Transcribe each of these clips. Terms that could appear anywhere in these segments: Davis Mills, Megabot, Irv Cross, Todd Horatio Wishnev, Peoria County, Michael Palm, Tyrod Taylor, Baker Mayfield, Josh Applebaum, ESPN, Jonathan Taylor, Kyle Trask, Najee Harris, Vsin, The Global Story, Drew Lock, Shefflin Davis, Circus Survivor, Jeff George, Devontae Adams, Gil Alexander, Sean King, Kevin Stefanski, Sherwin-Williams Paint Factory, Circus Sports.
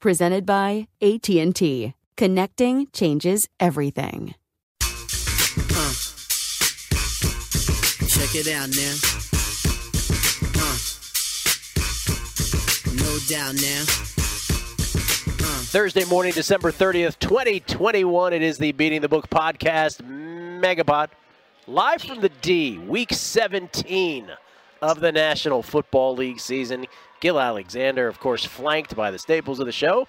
Presented by AT&T. Connecting changes everything. Check it out now. No doubt now. Thursday morning, December 30th, 2021. It is the Beating the Book podcast, Megabot, live from the D, week 17 of the National Football League season. Gil Alexander, of course, flanked by the staples of the show,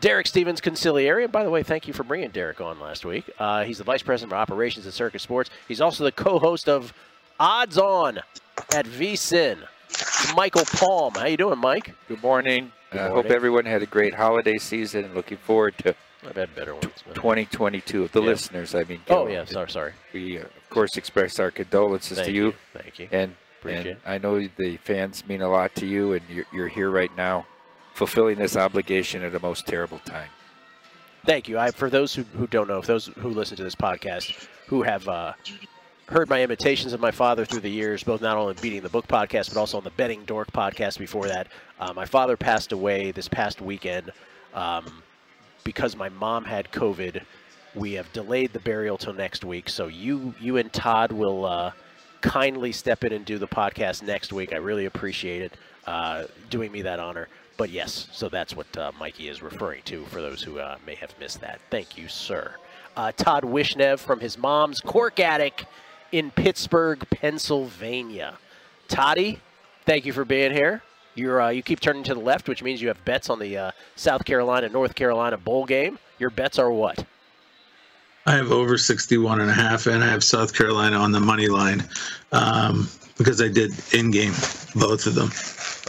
Derek Stevens Conciliary. And by the way, thank you for bringing Derek on last week. He's the Vice President for Operations at Circus Sports. He's also the co-host of Odds On at Vsin. Michael Palm. How you doing, Mike? Good morning. I hope everyone had a great holiday season and looking forward to I've had better ones, 2022. The listeners, I mean. Gil, sorry. We, of course, express our condolences to you. Thank you. And I know the fans mean a lot to you, and you're here right now fulfilling this obligation at a most terrible time. Thank you. For those who don't know, for those who listen to this podcast, who have heard my imitations of my father through the years, both not only Beating the Book podcast, but also on the Betting Dork podcast before that. My father passed away this past weekend because my mom had COVID. We have delayed the burial till next week, so you and Todd will... kindly step in and do the podcast next week. I really appreciate it, doing me that honor. But yes, so that's what Mikey is referring to for those who may have missed that. Thank you, sir. Todd Wishnev from his mom's cork attic in Pittsburgh, Pennsylvania. Toddy, thank you for being here. You keep turning to the left, which means you have bets on the South Carolina, North Carolina bowl game. Your bets are what? I have over 61.5, and I have South Carolina on the money line because I did in-game both of them.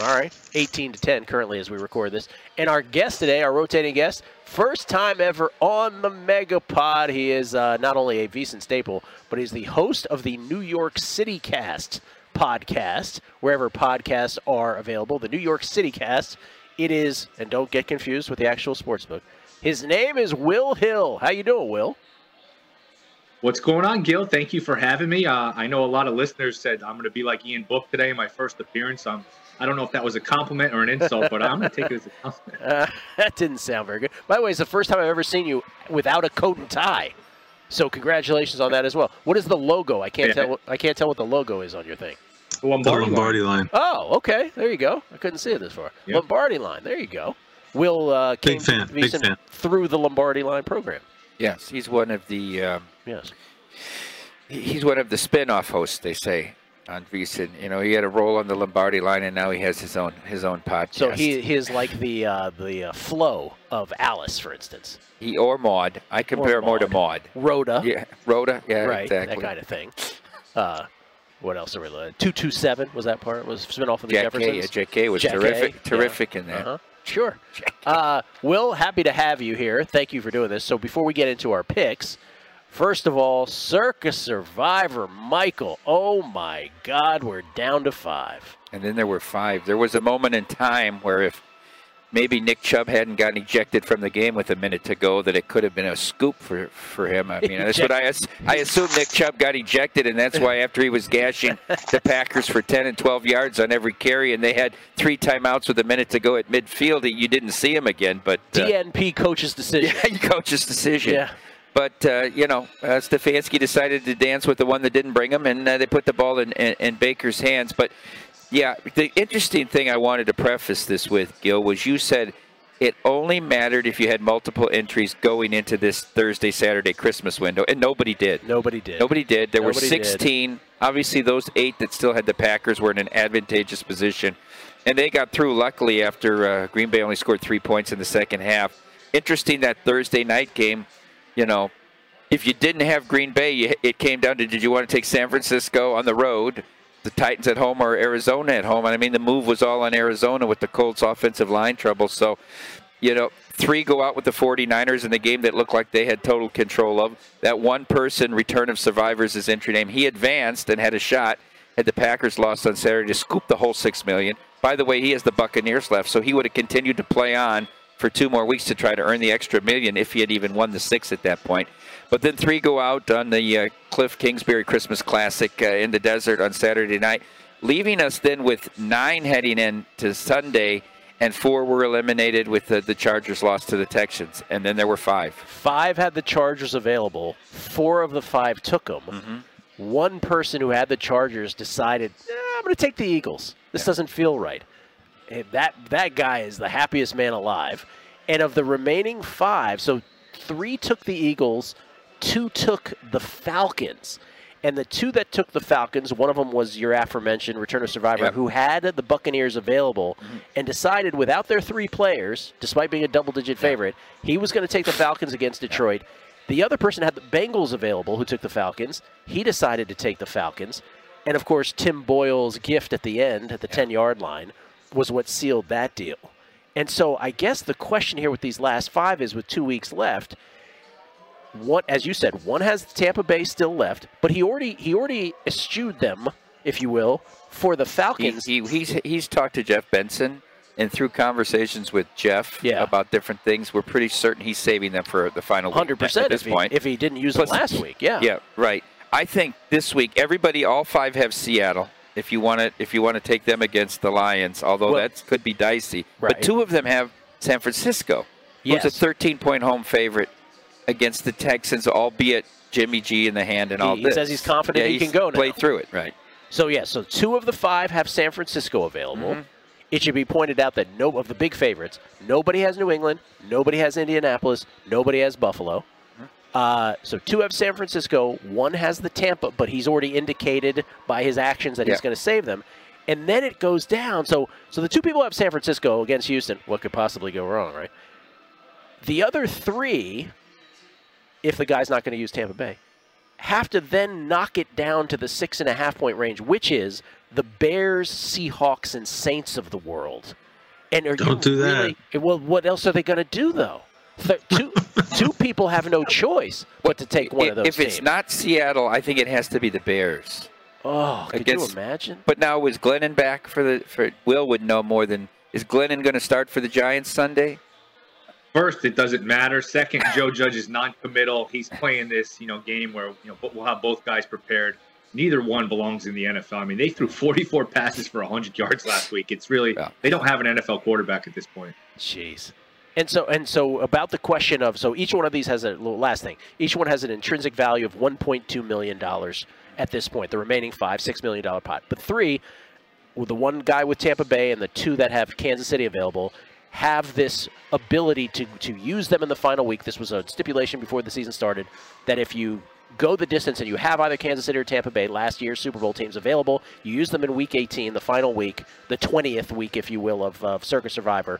All right, 18-10 currently as we record this. And our guest today, our rotating guest, first time ever on the Megapod. He is not only a Vsin staple, but he's the host of the New York City Cast podcast, wherever podcasts are available. The New York City Cast, it is, and don't get confused with the actual sportsbook. His name is Will Hill. How you doing, Will? What's going on, Gil? Thank you for having me. I know a lot of listeners said I'm going to be like Ian Book today in my first appearance. I don't know if that was a compliment or an insult, but I'm going to take it as a compliment. That didn't sound very good. By the way, it's the first time I've ever seen you without a coat and tie, so congratulations on that as well. What is the logo? I can't tell what the logo is on your thing. The Lombardi Line. Oh, okay. There you go. I couldn't see it this far. Yep. Lombardi Line. There you go. Will came Vsin through the Lombardi Line program. Yes, he's one of the he's one of the spin-off hosts, they say, on Vsin. You know, he had a role on the Lombardi Line, and now he has his own podcast. So he is like the flow of Alice, for instance. He or Maude. I compare more to Maude. Rhoda. Yeah, Rhoda. Yeah, right, exactly. That kind of thing. What else are we looking at? 227 was that part? Was spin-off of the Jeffersons? J.K. was terrific in that. Uh-huh. Sure. Will, happy to have you here. Thank you for doing this. So before we get into our picks, first of all, Circus Survivor, Michael. Oh, my God, we're down to 5. And then there were 5. There was a moment in time where if maybe Nick Chubb hadn't gotten ejected from the game with a minute to go, that it could have been a scoop for him. I mean, that's what I assume. Nick Chubb got ejected, and that's why after he was gashing the Packers for 10 and 12 yards on every carry, and they had 3 timeouts with a minute to go at midfield, you didn't see him again. But DNP coach's decision. Yeah, coach's decision. Yeah. But, Stefanski decided to dance with the one that didn't bring him, and they put the ball in Baker's hands. But Yeah, the interesting thing I wanted to preface this with, Gil, was you said it only mattered if you had multiple entries going into this Thursday, Saturday, Christmas window, and nobody did. There were 16. Obviously, those 8 that still had the Packers were in an advantageous position, and they got through luckily after Green Bay only scored 3 points in the second half. Interesting that Thursday night game, you know, if you didn't have Green Bay, it came down to did you want to take San Francisco on the road, the Titans at home, or Arizona at home. And I mean, the move was all on Arizona with the Colts offensive line trouble. So, you know, 3 go out with the 49ers in the game that looked like they had total control of. That one person, Return of Survivors, his entry name. He advanced and had a shot. Had the Packers lost on Saturday to scoop the whole $6 million. By the way, he has the Buccaneers left, so he would have continued to play on for 2 more weeks to try to earn the extra million if he had even won the 6 at that point. But then 3 go out on the Cliff Kingsbury Christmas Classic in the desert on Saturday night, leaving us then with 9 heading into Sunday, and 4 were eliminated with the Chargers loss to the Texans. And then there were 5. 5 had the Chargers available. 4 of the 5 took them. Mm-hmm. One person who had the Chargers decided, I'm going to take the Eagles. This doesn't feel right. And that guy is the happiest man alive. And of the remaining 5, so 3 took the Eagles, 2 took the Falcons. And the 2 that took the Falcons, one of them was your aforementioned Return of Survivor, who had the Buccaneers available and decided without their 3 players, despite being a double-digit favorite, he was going to take the Falcons against Detroit. The other person had the Bengals available who took the Falcons. He decided to take the Falcons. And, of course, Tim Boyle's gift at the end at the 10-yard line was what sealed that deal. And so I guess the question here with these last 5 is with 2 weeks left, what, as you said, one has Tampa Bay still left, but he already eschewed them, if you will, for the Falcons. He's talked to Jeff Benson, and through conversations with Jeff about different things, we're pretty certain he's saving them for the final 100% week at this point. If he didn't use them last week, Yeah, right. I think this week, everybody, all 5 have Seattle. If you want to take them against the Lions, although that could be dicey. Right. But 2 of them have San Francisco, who's a 13-point home favorite against the Texans, albeit Jimmy G in the hand and all this. He says he's confident he can go now. Play through it, right. So 2 of the 5 have San Francisco available. Mm-hmm. It should be pointed out that no of the big favorites, nobody has New England, nobody has Indianapolis, nobody has Buffalo. So 2 have San Francisco, 1 has the Tampa, but he's already indicated by his actions that he's going to save them. And then it goes down. So the 2 people have San Francisco against Houston. What could possibly go wrong, right? The other 3, if the guy's not going to use Tampa Bay, have to then knock it down to the 6.5-point range, which is the Bears, Seahawks, and Saints of the world. And don't do that. Well, what else are they going to do, though? Two people have no choice but to take one of those. If it's not Seattle, I think it has to be the Bears. Oh, could you imagine? But now is Glennon back for Will would know more than is Glennon going to start for the Giants Sunday? First, it doesn't matter. Second, Joe Judge is non-committal. He's playing this, game where we'll have both guys prepared. Neither one belongs in the NFL. I mean, they threw 44 passes for 100 yards last week. It's really they don't have an NFL quarterback at this point. Jeez. And so about the question of, so each one of these has a little last thing. Each one has an intrinsic value of $1.2 million at this point, the remaining $6 million pot. But 3, the one guy with Tampa Bay and the 2 that have Kansas City available, have this ability to use them in the final week. This was a stipulation before the season started that if you go the distance and you have either Kansas City or Tampa Bay, last year's Super Bowl teams available, you use them in Week 18, the final week, the 20th week, if you will, of Circus Survivor,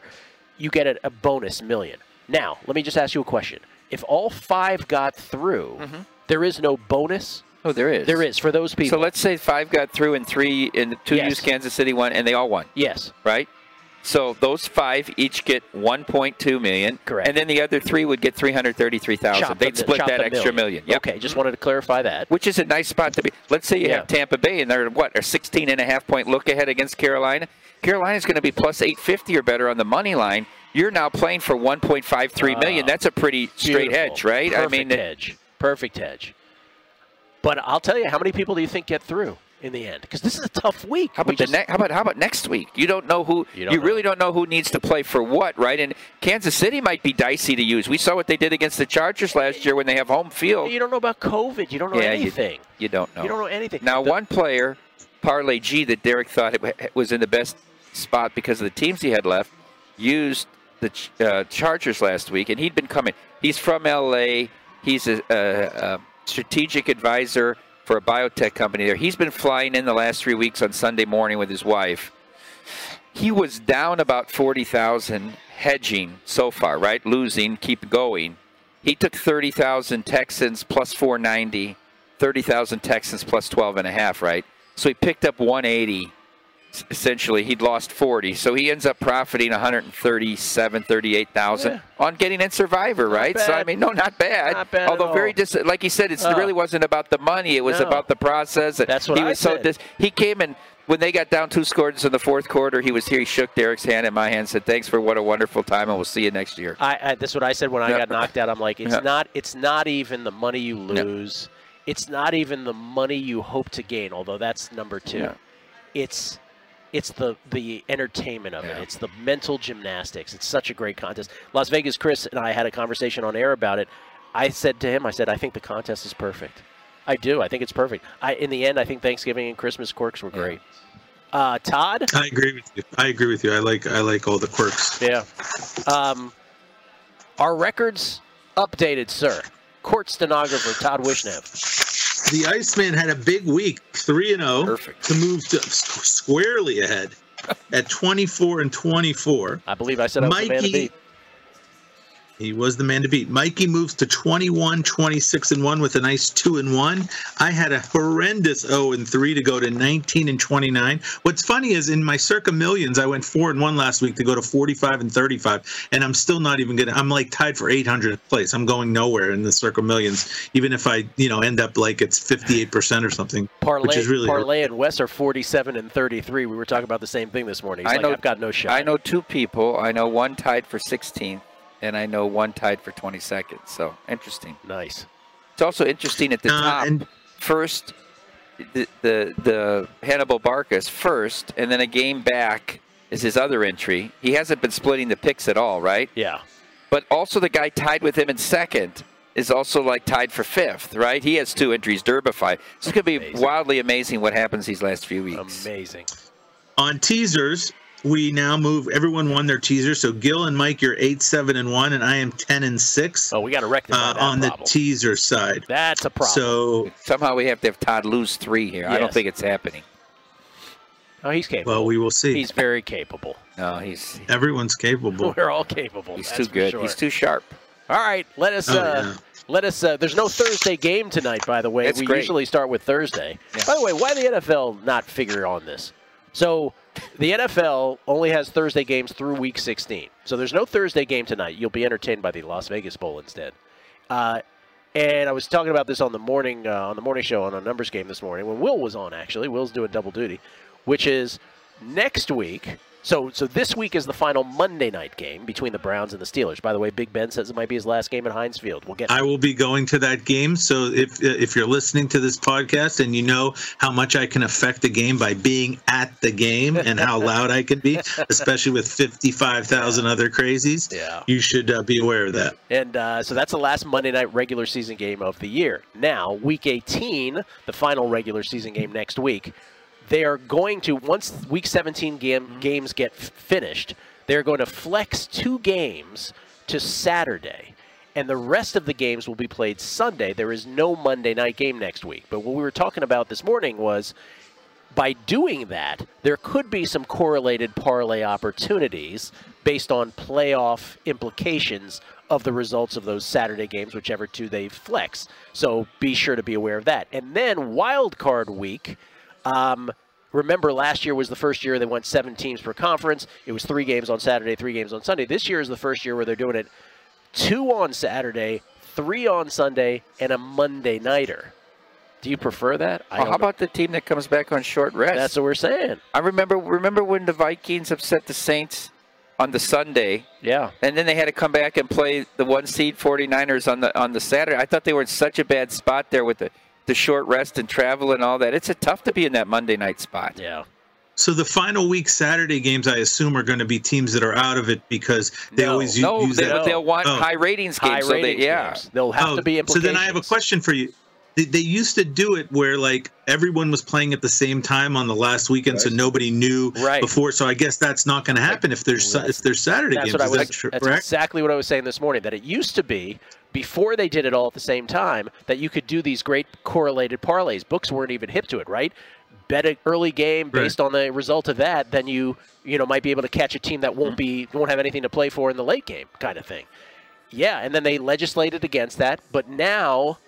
you get a bonus million. Now, let me just ask you a question. If all 5 got through, there is no bonus? Oh, there is. There is for those people. So let's say 5 got through and 2 used Kansas City won, and they all won. Yes. Right? So those 5 each get $1.2 million. Correct. And then the other 3 would get $333,000. They'd split that extra million. Yep. Okay, just wanted to clarify that. Which is a nice spot to be. Let's say you have Tampa Bay, and they're, a 16.5-point look-ahead against Carolina. Carolina's going to be plus 850 or better on the money line. You're now playing for $1.53 million. That's a pretty straight hedge, right? Perfect hedge. Perfect hedge. But I'll tell you, how many people do you think get through in the end? Because this is a tough week. How about next week? You don't know who. You really don't know who needs to play for what, right? And Kansas City might be dicey to use. We saw what they did against the Chargers last year when they have home field. You don't know about COVID. You don't know anything. You don't know anything. Now, one player Parlay G that Derek thought it was in the best spot because of the teams he had left, used the Chargers last week, and he'd been coming. He's from L.A. He's a strategic advisor for a biotech company there. He's been flying in the last 3 weeks on Sunday morning with his wife. He was down about 40,000 hedging so far, right? Losing, keep going. He took 30,000 Texans plus 490, 30,000 Texans plus 12.5, right? So he picked up 180. Essentially, he'd lost 40. So he ends up profiting $138,000 on getting in Survivor, right? So, I mean, no, not bad. Not bad. Although, very like he said, it really wasn't about the money. It was about the process. That's what he was said. He came and when they got down two scores in the fourth quarter, he was here. He shook Derek's hand and my hand, said, thanks for what a wonderful time, and we'll see you next year. That's what I said when I got knocked out. I'm like, it's not even the money you lose. No. It's not even the money you hope to gain, although that's number two. Yeah. It's the entertainment of it. It's the mental gymnastics. It's such a great contest. Las Vegas Chris and I had a conversation on air about it. I said to him, I said, I think the contest is perfect. I do. I think it's perfect. In the end, I think Thanksgiving and Christmas quirks were great. Todd? I agree with you. I like all the quirks. Yeah. Our records updated, sir. Court stenographer Todd Wishnev. The Iceman had a big week, 3-0, to move to squarely ahead at 24-24. I believe I said I was the man to beat. He was the man to beat. Mikey moves to 21, 26-1 with a nice 2-1. I had a horrendous 0-3 to go to 19-29. What's funny is in my Circa Millions, I went 4-1 last week to go to 45-35, and I'm still not even gonna. I'm like tied for 800th place. I'm going nowhere in the Circa Millions, even if I end up like it's 58% or something. Parlay and Wes are 47-33. We were talking about the same thing this morning. I've got no shot. I know two people. I know one tied for 16th. And I know one tied for 22nd. So interesting. Nice. It's also interesting at the top. First, the Hannibal Barkas first, and then a game back is his other entry. He hasn't been splitting the picks at all, right? Yeah. But also the guy tied with him in second is also like tied for fifth, right? He has two entries, Derbify. So it's going to be wildly amazing what happens these last few weeks. Amazing. On teasers. We now move. Everyone won their teaser. So Gil and Mike, you're 8-7-1, and I am 10-6. Oh, we got to rectify that on the teaser side. That's a problem. So somehow we have to have Todd lose 3 here. Yes. I don't think it's happening. Oh, he's capable. Well, we will see. He's very capable. No, everyone's capable. We're all capable. He's too good. Sure. He's too sharp. All right, let us. There's no Thursday game tonight, by the way. That's great. Usually start with Thursday. Yeah. By the way, why the NFL not figure on this? So the NFL only has Thursday games through Week 16. So there's no Thursday game tonight. You'll be entertained by the Las Vegas Bowl instead. And I was talking about this on the morning show on a numbers game this morning when Will was on, actually. Will's doing double duty, which is next week. So this week is the final Monday night game between the Browns and the Steelers. By the way, Big Ben says it might be his last game at Heinz Field. I will be going to that game. So if you're listening to this podcast and you know how much I can affect the game by being at the game and how loud I can be, especially with 55,000 other crazies, you should be aware of that. And so that's the last Monday night regular season game of the year. Now, Week 18, the final regular season game next week. They are going to, once Week 17 games get finished, they're going to flex 2 games to Saturday. And the rest of the games will be played Sunday. There is no Monday night game next week. But what we were talking about this morning was, by doing that, there could be some correlated parlay opportunities based on playoff implications of the results of those Saturday games, whichever 2 they flex. So be sure to be aware of that. And then Wild Card Week... remember, last year was the first year they went 7 teams per conference. It was 3 games on Saturday, 3 games on Sunday. This year is the first year where they're doing it 2 on Saturday, 3 on Sunday, and a Monday nighter. Do you prefer that? How about the team that comes back on short rest? That's what we're saying. I remember when the Vikings upset the Saints on the Sunday. Yeah. And then they had to come back and play the 1 seed 49ers on the Saturday. I thought they were in such a bad spot there with the short rest and travel and all that. It's tough to be in that Monday night spot. Yeah. So the final week Saturday games, I assume, are going to be teams that are out of it because they always use that. They'll want high ratings games. They'll have to be implications. So then I have a question for you. They used to do it where like everyone was playing at the same time on the last weekend, right. So nobody knew before. So I guess that's not going to happen if there's Saturday games. That's exactly what I was saying this morning. That it used to be before they did it all at the same time that you could do these great correlated parlays. Books weren't even hip to it, right? Bet an early game based on the result of that, then you might be able to catch a team that won't have anything to play for in the late game, kind of thing. Yeah, and then they legislated against that, but now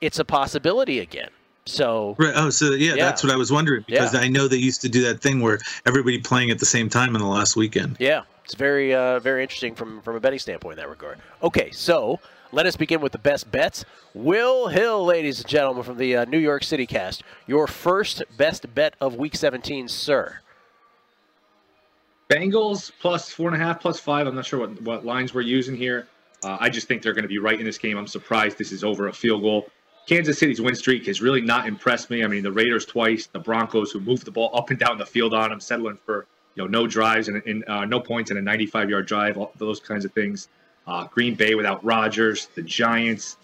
it's a possibility again. So that's what I was wondering, because I know they used to do that thing where everybody playing at the same time in the last weekend. Yeah, it's very very interesting from a betting standpoint in that regard. Okay, so let us begin with the best bets. Will Hill, ladies and gentlemen, from the New York City Cast, your first best bet of Week 17, sir. Bengals plus 4.5, plus 5. I'm not sure what lines we're using here. I just think they're going to be right in this game. I'm surprised this is over a field goal. Kansas City's win streak has really not impressed me. I mean, the Raiders twice, the Broncos, who moved the ball up and down the field on them, settling for no drives and no points in a 95-yard drive, all those kinds of things. Green Bay without Rodgers, the Giants,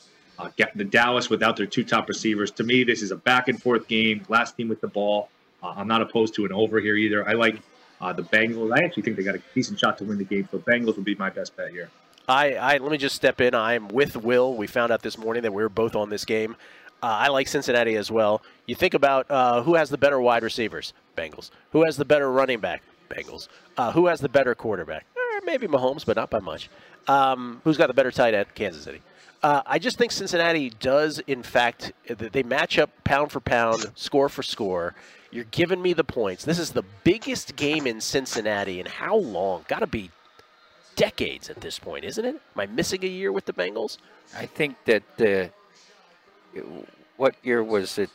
the Dallas without their two top receivers. To me, this is a back-and-forth game, last team with the ball. I'm not opposed to an over here either. I like the Bengals. I actually think they got a decent shot to win the game, so Bengals would be my best bet here. Let me just step in. I'm with Will. We found out this morning that we were both on this game. I like Cincinnati as well. You think about who has the better wide receivers? Bengals. Who has the better running back? Bengals. Who has the better quarterback? Maybe Mahomes, but not by much. Who's got the better tight end? Kansas City. I just think Cincinnati does, in fact, they match up pound for pound, score for score. You're giving me the points. This is the biggest game in Cincinnati in how long? Got to be decades at this point, isn't it? Am I missing a year with the Bengals? I think that what year was it?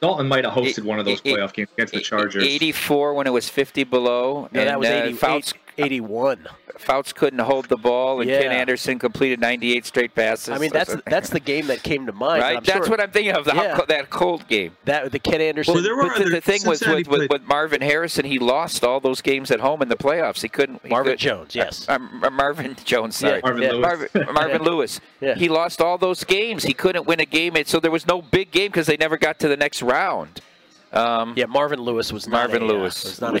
Dalton might have hosted one of those playoff games against the Chargers. 84 when it was 50 below. No, and that was 81. Fouts couldn't hold the ball, and Ken Anderson completed 98 straight passes. I mean, that's the game that came to mind. Right? That's what I'm thinking of, that cold game. The Ken Anderson. Well, the thing was with Marvin Harrison, he lost all those games at home in the playoffs. He couldn't. Marvin Jones, sorry. Yeah. Marvin Lewis. Yeah. He lost all those games. He couldn't win a game, so there was no big game because they never got to the next round. Marvin Lewis was not a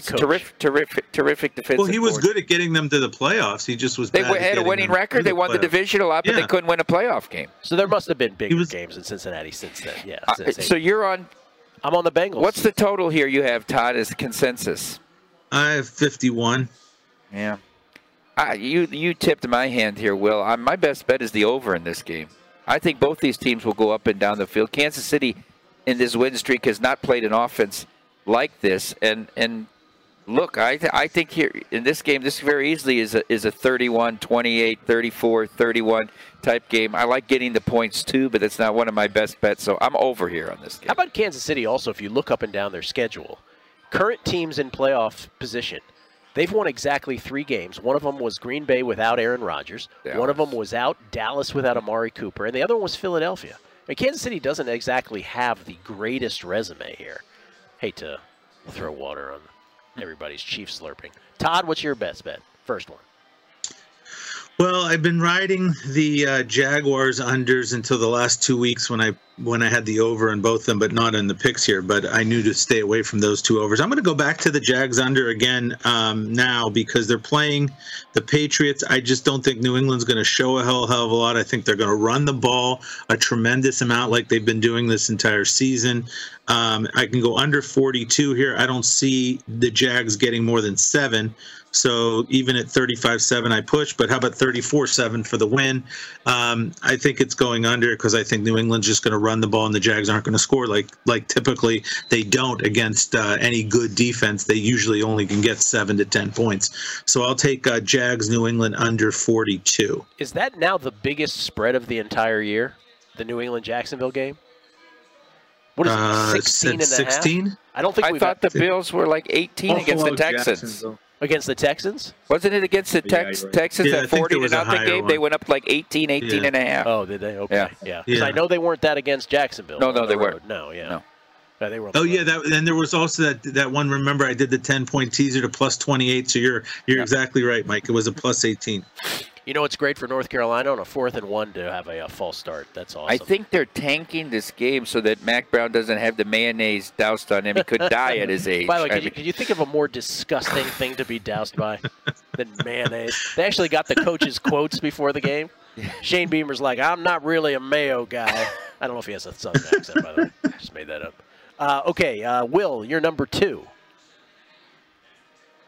coach. Terrific defensive. Well, he was good at getting them to the playoffs. He just was. They had a winning record. They won the division a lot, but they couldn't win a playoff game. So there must have been bigger games in Cincinnati since then. Yeah. So you're on. I'm on the Bengals. What's the total here? You have, Todd, as the consensus. I have 51. Yeah. You tipped my hand here, Will. My best bet is the over in this game. I think both these teams will go up and down the field. Kansas City, in this win streak, has not played an offense like this, and look, I think here in this game, this very easily is a 31, 28, 34, 31 type game. I like getting the points too, but it's not one of my best bets, so I'm over here on this game. How about Kansas City? Also, if you look up and down their schedule, current teams in playoff position, they've won exactly 3 games. One of them was Green Bay without Aaron Rodgers. Dallas. One of them was out Dallas without Amari Cooper, and the other one was Philadelphia. Kansas City doesn't exactly have the greatest resume here. Hate to throw water on everybody's chief slurping. Todd, what's your best bet? First one. Well, I've been riding the Jaguars unders until the last 2 weeks when I had the over in both of them, but not in the picks here. But I knew to stay away from those two overs. I'm going to go back to the Jags under again now because they're playing the Patriots. I just don't think New England's going to show a hell of a lot. I think they're going to run the ball a tremendous amount like they've been doing this entire season. I can go under 42 here. I don't see the Jags getting more than 7. So even at 35-7, I push, but how about 34-7 for the win? I think it's going under because I think New England's just going to run the ball and the Jags aren't going to score like typically they don't against any good defense. They usually only can get 7 to 10 points. So I'll take Jags, New England under 42. Is that now the biggest spread of the entire year, the New England-Jacksonville game? What is it, 16.5? I don't think the Bills were like 18 against the Texans. Against the Texans? Wasn't it against the Texans at 40 to nothing game? One. They went up like 18 and a half. Oh, did they? Okay. Yeah. Because I know they weren't that against Jacksonville. No, they weren't. No, yeah. No. No, they were and there was also that one. Remember, I did the 10-point teaser to plus 28, so you're exactly right, Mike. It was a plus 18. You know, it's great for North Carolina on a 4th and 1 to have a false start. That's awesome. I think they're tanking this game so that Mack Brown doesn't have the mayonnaise doused on him. He could die at his age. By the way, can you think of a more disgusting thing to be doused by than mayonnaise? They actually got the coach's quotes before the game. Shane Beamer's like, I'm not really a mayo guy. I don't know if he has a Southern accent, by the way. I just made that up. Okay, Will, you're number 2.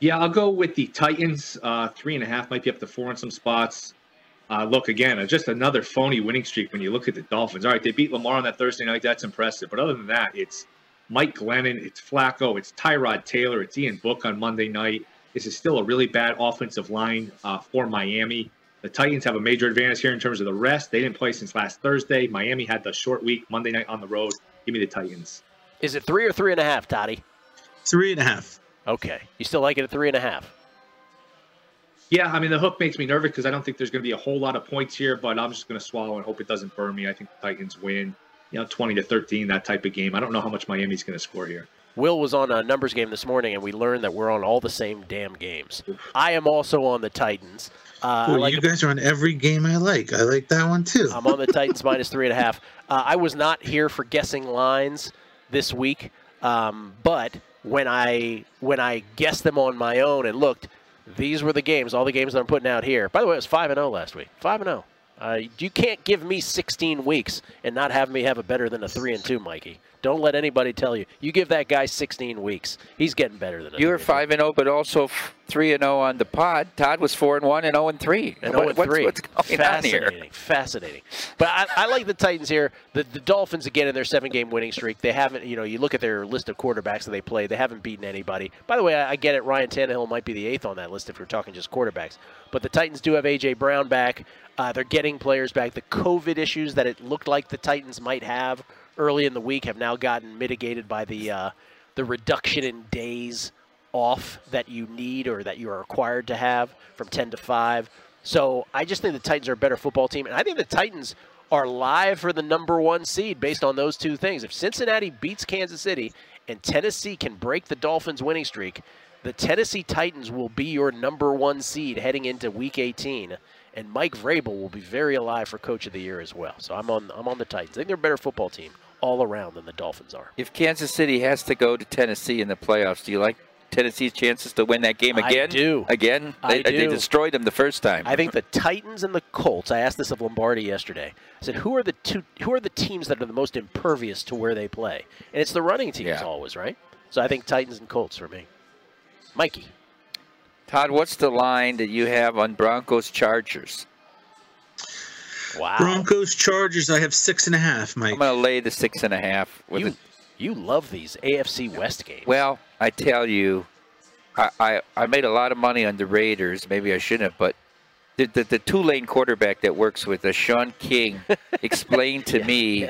Yeah, I'll go with the Titans. 3.5 might be up to 4 in some spots. Look, again, just another phony winning streak when you look at the Dolphins. All right, they beat Lamar on that Thursday night. That's impressive. But other than that, it's Mike Glennon, it's Flacco, it's Tyrod Taylor, it's Ian Book on Monday night. This is still a really bad offensive line for Miami. The Titans have a major advantage here in terms of the rest. They didn't play since last Thursday. Miami had the short week, Monday night on the road. Give me the Titans. Is it 3 or 3.5, Toddy? 3.5. Okay. You still like it at 3.5? Yeah, I mean, the hook makes me nervous because I don't think there's going to be a whole lot of points here, but I'm just going to swallow and hope it doesn't burn me. I think the Titans win, 20-13, that type of game. I don't know how much Miami's going to score here. Will was on a numbers game this morning, and we learned that we're on all the same damn games. I am also on the Titans. You guys are on every game I like. I like that one, too. I'm on the Titans minus 3.5. I was not here for guessing lines this week, but when I guessed them on my own and looked, these were the games, all the games that I'm putting out here. By the way, it was 5-0 last week, 5-0. You can't give me 16 weeks and not have me have a better than a 3-2, Mikey. Don't let anybody tell you. You give that guy 16 weeks, he's getting better than us. You were 5-0, but also 3-0 on the pod. Todd was 4-1 and 0-3. And 0-3. What's going on here? Fascinating. But I like the Titans here. The Dolphins, again, in their 7-game winning streak, they haven't, you look at their list of quarterbacks that they play, they haven't beaten anybody. By the way, I get it. Ryan Tannehill might be the 8th on that list if you're talking just quarterbacks. But the Titans do have A.J. Brown back. They're getting players back. The COVID issues that it looked like the Titans might have early in the week have now gotten mitigated by the reduction in days off that you need or that you are required to have from 10 to 5. So I just think the Titans are a better football team. And I think the Titans are live for the #1 seed based on those two things. If Cincinnati beats Kansas City and Tennessee can break the Dolphins' winning streak, the Tennessee Titans will be your #1 seed heading into Week 18. And Mike Vrabel will be very alive for Coach of the Year as well. So I'm on the Titans. I think they're a better football team all around than the Dolphins are. If Kansas City has to go to Tennessee in the playoffs, do you like Tennessee's chances to win that game again? I do. Again? They destroyed them the first time. I think the Titans and the Colts, I asked this of Lombardi yesterday. I said, who are the teams that are the most impervious to where they play? And it's the running teams always, right? So I think Titans and Colts for me. Mikey. Todd, what's the line that you have on Broncos-Chargers? Wow. Broncos-Chargers, I have 6.5, Mike. I'm going to lay the 6.5. You love these AFC West games. Well, I tell you, I made a lot of money on the Raiders. Maybe I shouldn't have, but the Tulane quarterback that works with us, Sean King, explained to me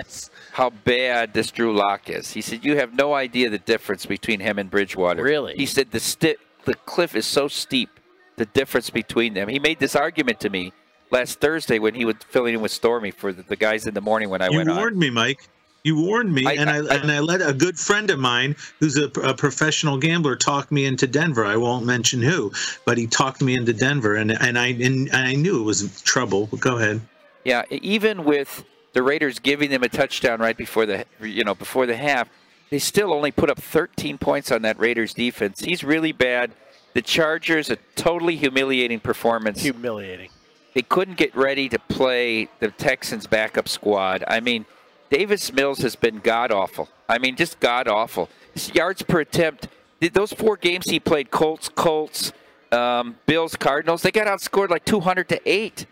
how bad this Drew Lock is. He said, you have no idea the difference between him and Bridgewater. Really? He said the cliff is so steep, the difference between them. He made this argument to me last Thursday when he was filling in with Stormy for the guys in the morning when I went on. You warned me, Mike. You warned me, and I let a good friend of mine who's a professional gambler talk me into Denver. I won't mention who, but he talked me into Denver, and I knew it was trouble. Go ahead. Yeah, even with the Raiders giving them a touchdown right before the before the half, they still only put up 13 points on that Raiders defense. He's really bad. The Chargers, a totally humiliating performance. Humiliating. They couldn't get ready to play the Texans' backup squad. I mean, Davis Mills has been god-awful. I mean, just god-awful. His yards per attempt, those 4 games he played, Colts, Bills, Cardinals, they got outscored like 200-8.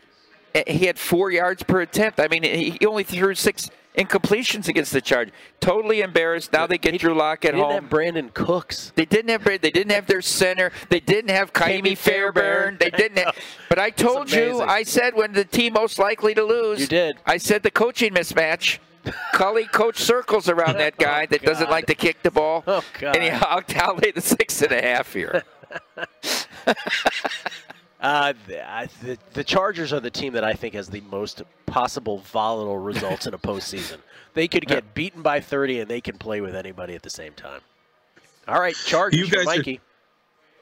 He had 4 yards per attempt. I mean, he only threw 6 incompletions against the Chargers. Totally embarrassed. Now they get Drew Lock at home. They didn't have Brandon Cooks. They didn't have their center. They didn't have Kaimi Fairbairn. They didn't have, but I told you, I said when the team most likely to lose. You did. I said the coaching mismatch. Cully coach circles around that guy that doesn't like to kick the ball. Oh, God. Anyhow, I'll lay the 6.5 here. The Chargers are the team that I think has the most possible volatile results in a postseason. They could get beaten by 30, and they can play with anybody at the same time. All right, Chargers, Mikey.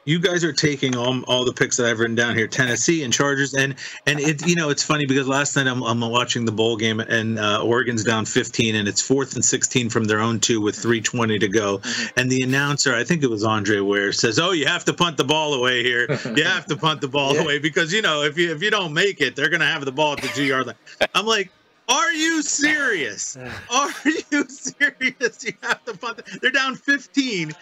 you guys are taking all the picks that I've written down here, Tennessee and Chargers, and it, you know, it's funny because last night I'm watching the bowl game, and Oregon's down 15, and it's 4th and 16 from their own 2 with 3:20 to go, and the announcer, I think it was Andre Ware, says, "Oh, you have to punt the ball away here. You have to punt the ball away because, you know, if you don't make it, they're gonna have the ball at the 2-yard line." I'm like, are you serious? Are you serious? You have to punt. They're down 15.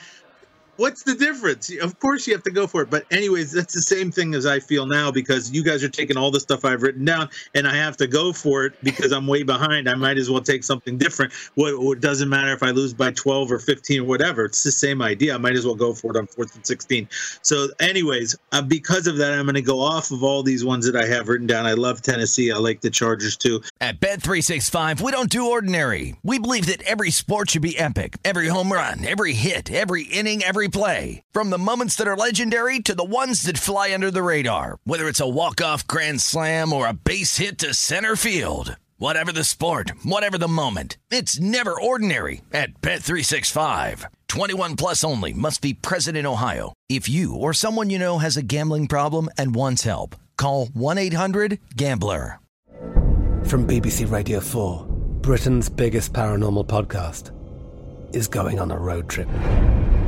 What's the difference? Of course you have to go for it. But anyways, that's the same thing as I feel now, because you guys are taking all the stuff I've written down, and I have to go for it because I'm way behind. I might as well take something different. What doesn't matter if I lose by 12 or 15 or whatever. It's the same idea. I might as well go for it on 4th and 16. So anyways, because of that, I'm going to go off of all these ones that I have written down. I love Tennessee. I like the Chargers too. At Bet365, we don't do ordinary. We believe that every sport should be epic. Every home run, every hit, every inning, every play. From the moments that are legendary to the ones that fly under the radar. Whether it's a walk-off grand slam or a base hit to center field. Whatever the sport, whatever the moment. It's never ordinary at Bet365. 21 plus only. Must be present in Ohio. If you or someone you know has a gambling problem and wants help, call 1-800-GAMBLER. From BBC Radio 4, Britain's biggest paranormal podcast is going on a road trip.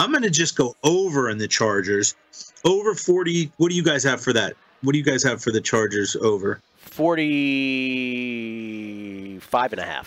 I'm going to just go over in the Chargers. Over 40. What do you guys have for that? What do you guys have for the Chargers over? 45.5.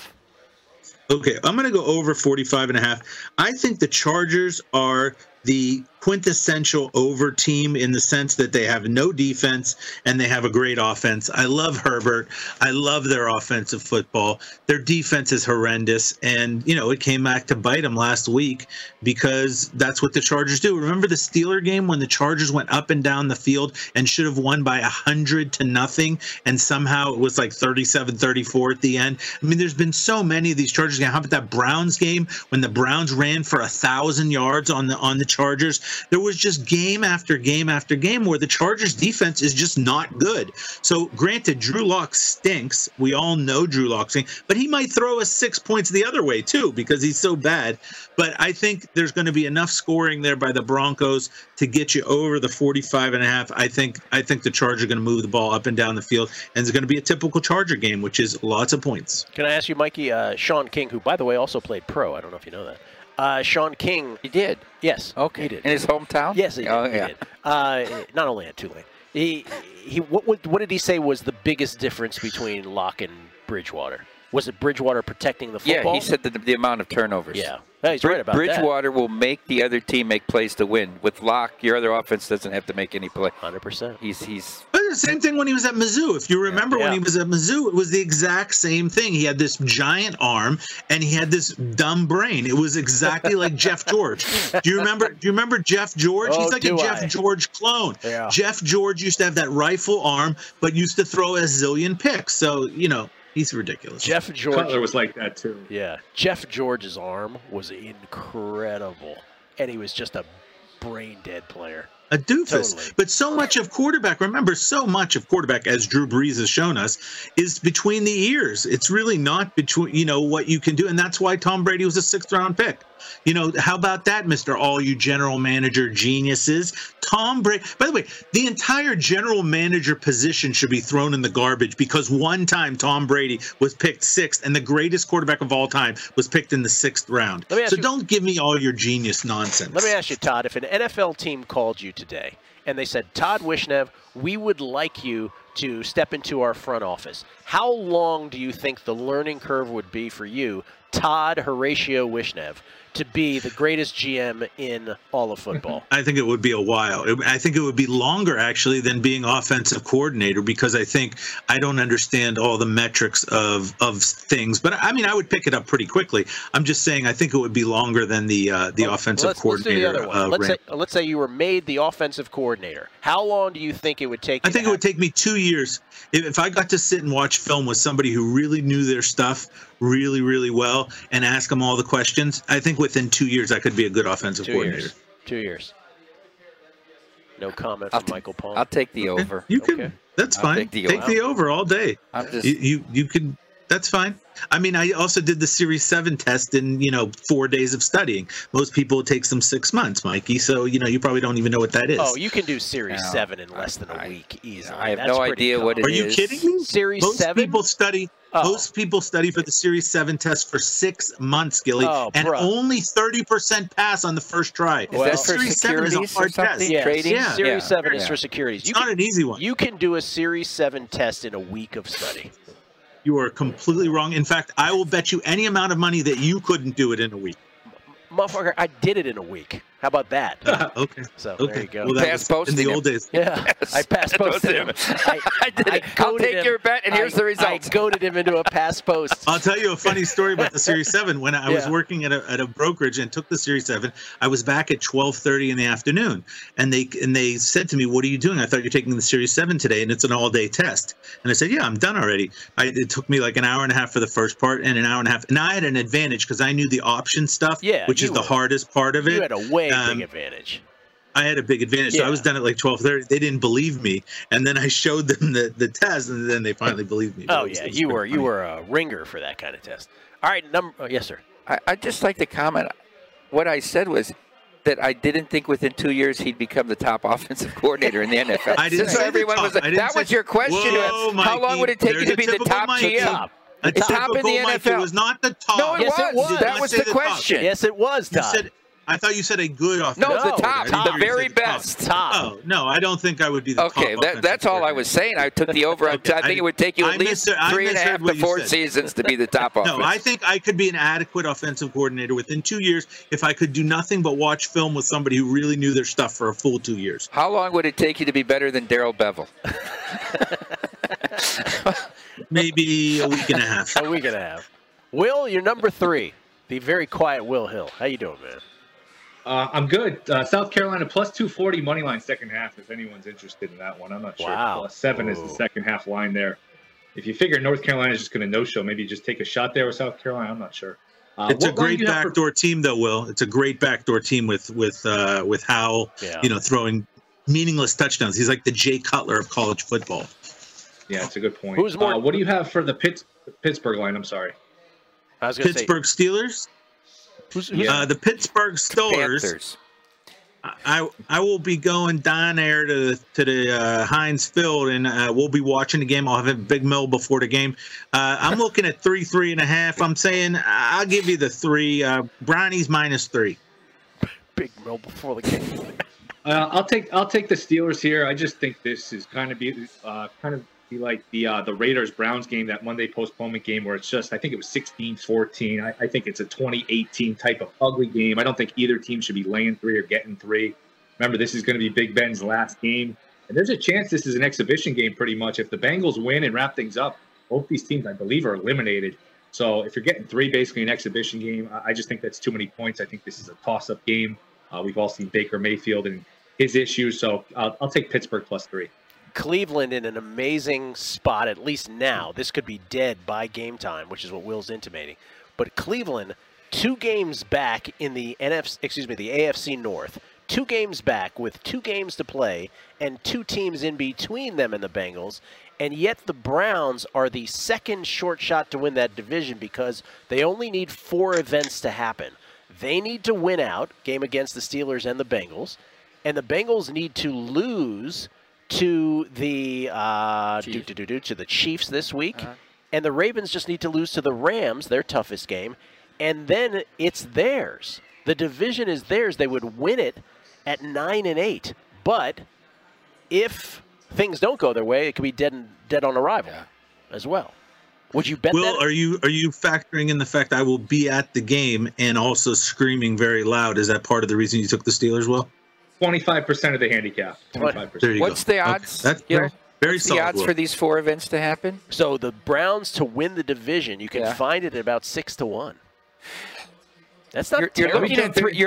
Okay, I'm going to go over 45.5. I think the Chargers are the quintessential over team in the sense that they have no defense and they have a great offense. I love Herbert. I love their offensive football. Their defense is horrendous. And, you know, it came back to bite them last week because that's what the Chargers do. Remember the Steeler game when the Chargers went up and down the field and should have won by 100 to nothing. And somehow it was like 37-34 at the end. I mean, there's been so many of these Chargers games. How about that Browns game when the Browns ran for 1,000 yards on the Chargers? There was just game after game after game where the Chargers defense is just not good. So granted, Drew Lock stinks. We all know Drew Lock stinks, but he might throw us 6 points the other way too because he's so bad. But I think there's going to be enough scoring there by the Broncos to get you over the 45.5. I think the Chargers are going to move the ball up and down the field, and it's going to be a typical Charger game, which is lots of points. Can I ask you, Mikey, Sean King, who by the way also played pro, I don't know if you know that. Sean King. He did? Yes. Okay. He did. In his hometown? Yes, he did. Oh, yeah. He did. Not only at Tulane. What did he say was the biggest difference between Locke and Bridgewater? Was it Bridgewater protecting the football? Yeah, he said the amount of turnovers. Yeah. No, he's right about Bridgewater that. Will make the other team make plays to win. With Locke, your other offense doesn't have to make any play. 100%. He's the same thing when he was at Mizzou. If you remember when he was at Mizzou, it was the exact same thing. He had this giant arm and he had this dumb brain. It was exactly like Jeff George. Do you remember Jeff George? Oh, he's like Jeff George clone. Yeah. Jeff George used to have that rifle arm, but used to throw a zillion picks. So, you know. He's ridiculous. Jeff George. Cutler was like that, too. Yeah. Jeff George's arm was incredible. And he was just a brain-dead player. A doofus. Totally. But so much of quarterback, remember, so much of quarterback, as Drew Brees has shown us, is between the ears. It's really not between, you know, what you can do. And that's why Tom Brady was a 6th-round pick. You know, how about that, Mr. All You General Manager Geniuses? Tom Brady. By the way, the entire general manager position should be thrown in the garbage because one time Tom Brady was picked 6th, and the greatest quarterback of all time was picked in the 6th round. So don't give me all your genius nonsense. Let me ask you, Todd, if an NFL team called you today and they said, "Todd Wishnev, we would like you to step into our front office," how long do you think the learning curve would be for you Todd Horatio Wishnev to be the greatest GM in all of football? I think it would be a while. I think it would be longer, actually, than being offensive coordinator, because I think I don't understand all the metrics of things. But, I mean, I would pick it up pretty quickly. I'm just saying I think it would be longer than the offensive coordinator. Let's say you were made the offensive coordinator. How long do you think it would take? I think it would take me 2 years. If I got to sit and watch film with somebody who really knew their stuff really, really well and ask them all the questions, I think within 2 years I could be a good offensive coordinator. 2 years. No comment from Michael Palmer. I'll take the over. You can. That's fine. Take the over all day. You can. That's fine. I mean, I also did the Series 7 test in, 4 days of studying. Most people, it takes them 6 months, Mikey. So, you probably don't even know what that is. Oh, you can do Series 7 in less than a week easily. I have no idea what it is. Are you kidding me? Series 7? Most people study for the Series 7 test for 6 months, Gilly, and only 30% pass on the first try. Well, Series 7 is a hard test. Yeah. Yeah. Series 7 is for securities. It's not an easy one. You can do a Series 7 test in a week of study. You are completely wrong. In fact, I will bet you any amount of money that you couldn't do it in a week. Motherfucker, I did it in a week. How about that? Okay. So there you go. Well, that was in the old days. Yeah. Yes. I passed posted him. I did it. I'll take your bet, and here's the result. I goaded him into a pass post. I'll tell you a funny story about the Series 7. When I was working at a brokerage and took the Series 7, I was back at 12:30 in the afternoon, and they said to me, "What are you doing? I thought you're taking the Series 7 today, and it's an all-day test." And I said, "Yeah, I'm done already." It took me like an hour and a half for the first part and an hour and a half. And I had an advantage because I knew the option stuff, which is the hardest part of it. You had a way big advantage. I had a big advantage. So I was done at like 12:30. They didn't believe me, and then I showed them the test, and then they finally believed me. Oh yeah, you were a ringer for that kind of test. All right, yes, sir. I'd just like to comment. What I said was that I didn't think within 2 years he'd become the top offensive coordinator in the NFL. I didn't. That was your question. Whoa, Mikey, how long would it take you to be the top GM? The top in the NFL. It was not the top. No, it was. That was the question. Yes, it was. Todd. I thought you said a good offensive coordinator. No, the top. The very best. Top. Oh, no, I don't think I would be the top. Okay, that's all I was saying. I took the over. Okay, I think it would take you at least 3.5 to 4 seasons to be the top offense. No, I think I could be an adequate offensive coordinator within 2 years if I could do nothing but watch film with somebody who really knew their stuff for a full 2 years. How long would it take you to be better than Darryl Bevell? Maybe a week and a half. A week and a half. Will, you're number 3. The very quiet Will Hill. How you doing, man? I'm good. South Carolina plus 240 money line second half. If anyone's interested in that one, I'm not sure. Plus 7 is the second half line there. If you figure North Carolina is just going to no-show, maybe just take a shot there with South Carolina. I'm not sure. It's a great backdoor team, though, Will. It's a great backdoor team with Howell, throwing meaningless touchdowns. He's like the Jay Cutler of college football. Yeah, it's a good point. Who's more? What do you have for the Pittsburgh line? I'm sorry. I was going to say Pittsburgh Steelers. The Pittsburgh Steelers. I will be going down there to the Heinz Field, and we'll be watching the game. I'll have a big meal before the game. I'm looking at 3.5. I'm saying I'll give you the 3. Brownies -3. Big meal before the game. I'll take the Steelers here. I just think this is kind of be like the Raiders-Browns game, that Monday postponement game where it's just, I think it was 16-14. I think it's a 2018 type of ugly game. I don't think either team should be laying 3 or getting 3. Remember, this is going to be Big Ben's last game. And there's a chance this is an exhibition game pretty much. If the Bengals win and wrap things up, both these teams, I believe, are eliminated. So if you're getting 3, basically an exhibition game, I just think that's too many points. I think this is a toss-up game. We've all seen Baker Mayfield and his issues. So I'll take Pittsburgh plus 3. Cleveland in an amazing spot, at least now. This could be dead by game time, which is what Will's intimating. But Cleveland, 2 games back in the the AFC North, 2 games back with 2 games to play and 2 teams in between them and the Bengals. And yet the Browns are the second short shot to win that division because they only need 4 events to happen. They need to win out, game against the Steelers and the Bengals. And the Bengals need to lose to the to the Chiefs this week, and the Ravens just need to lose to the Rams, their toughest game, and then it's theirs. The division is theirs. They would win it at 9 and 8, but if things don't go their way, it could be dead on arrival as well. Would you bet that? Are you factoring in the fact I will be at the game and also screaming very loud? Is that part of the reason you took the Steelers, Will? 25% of the handicap. 25%. There you What's go. The odds? Okay. That's very What's solid, the odds Will. For these four events to happen? So the Browns to win the division, you can find it at about 6-1. That's not you're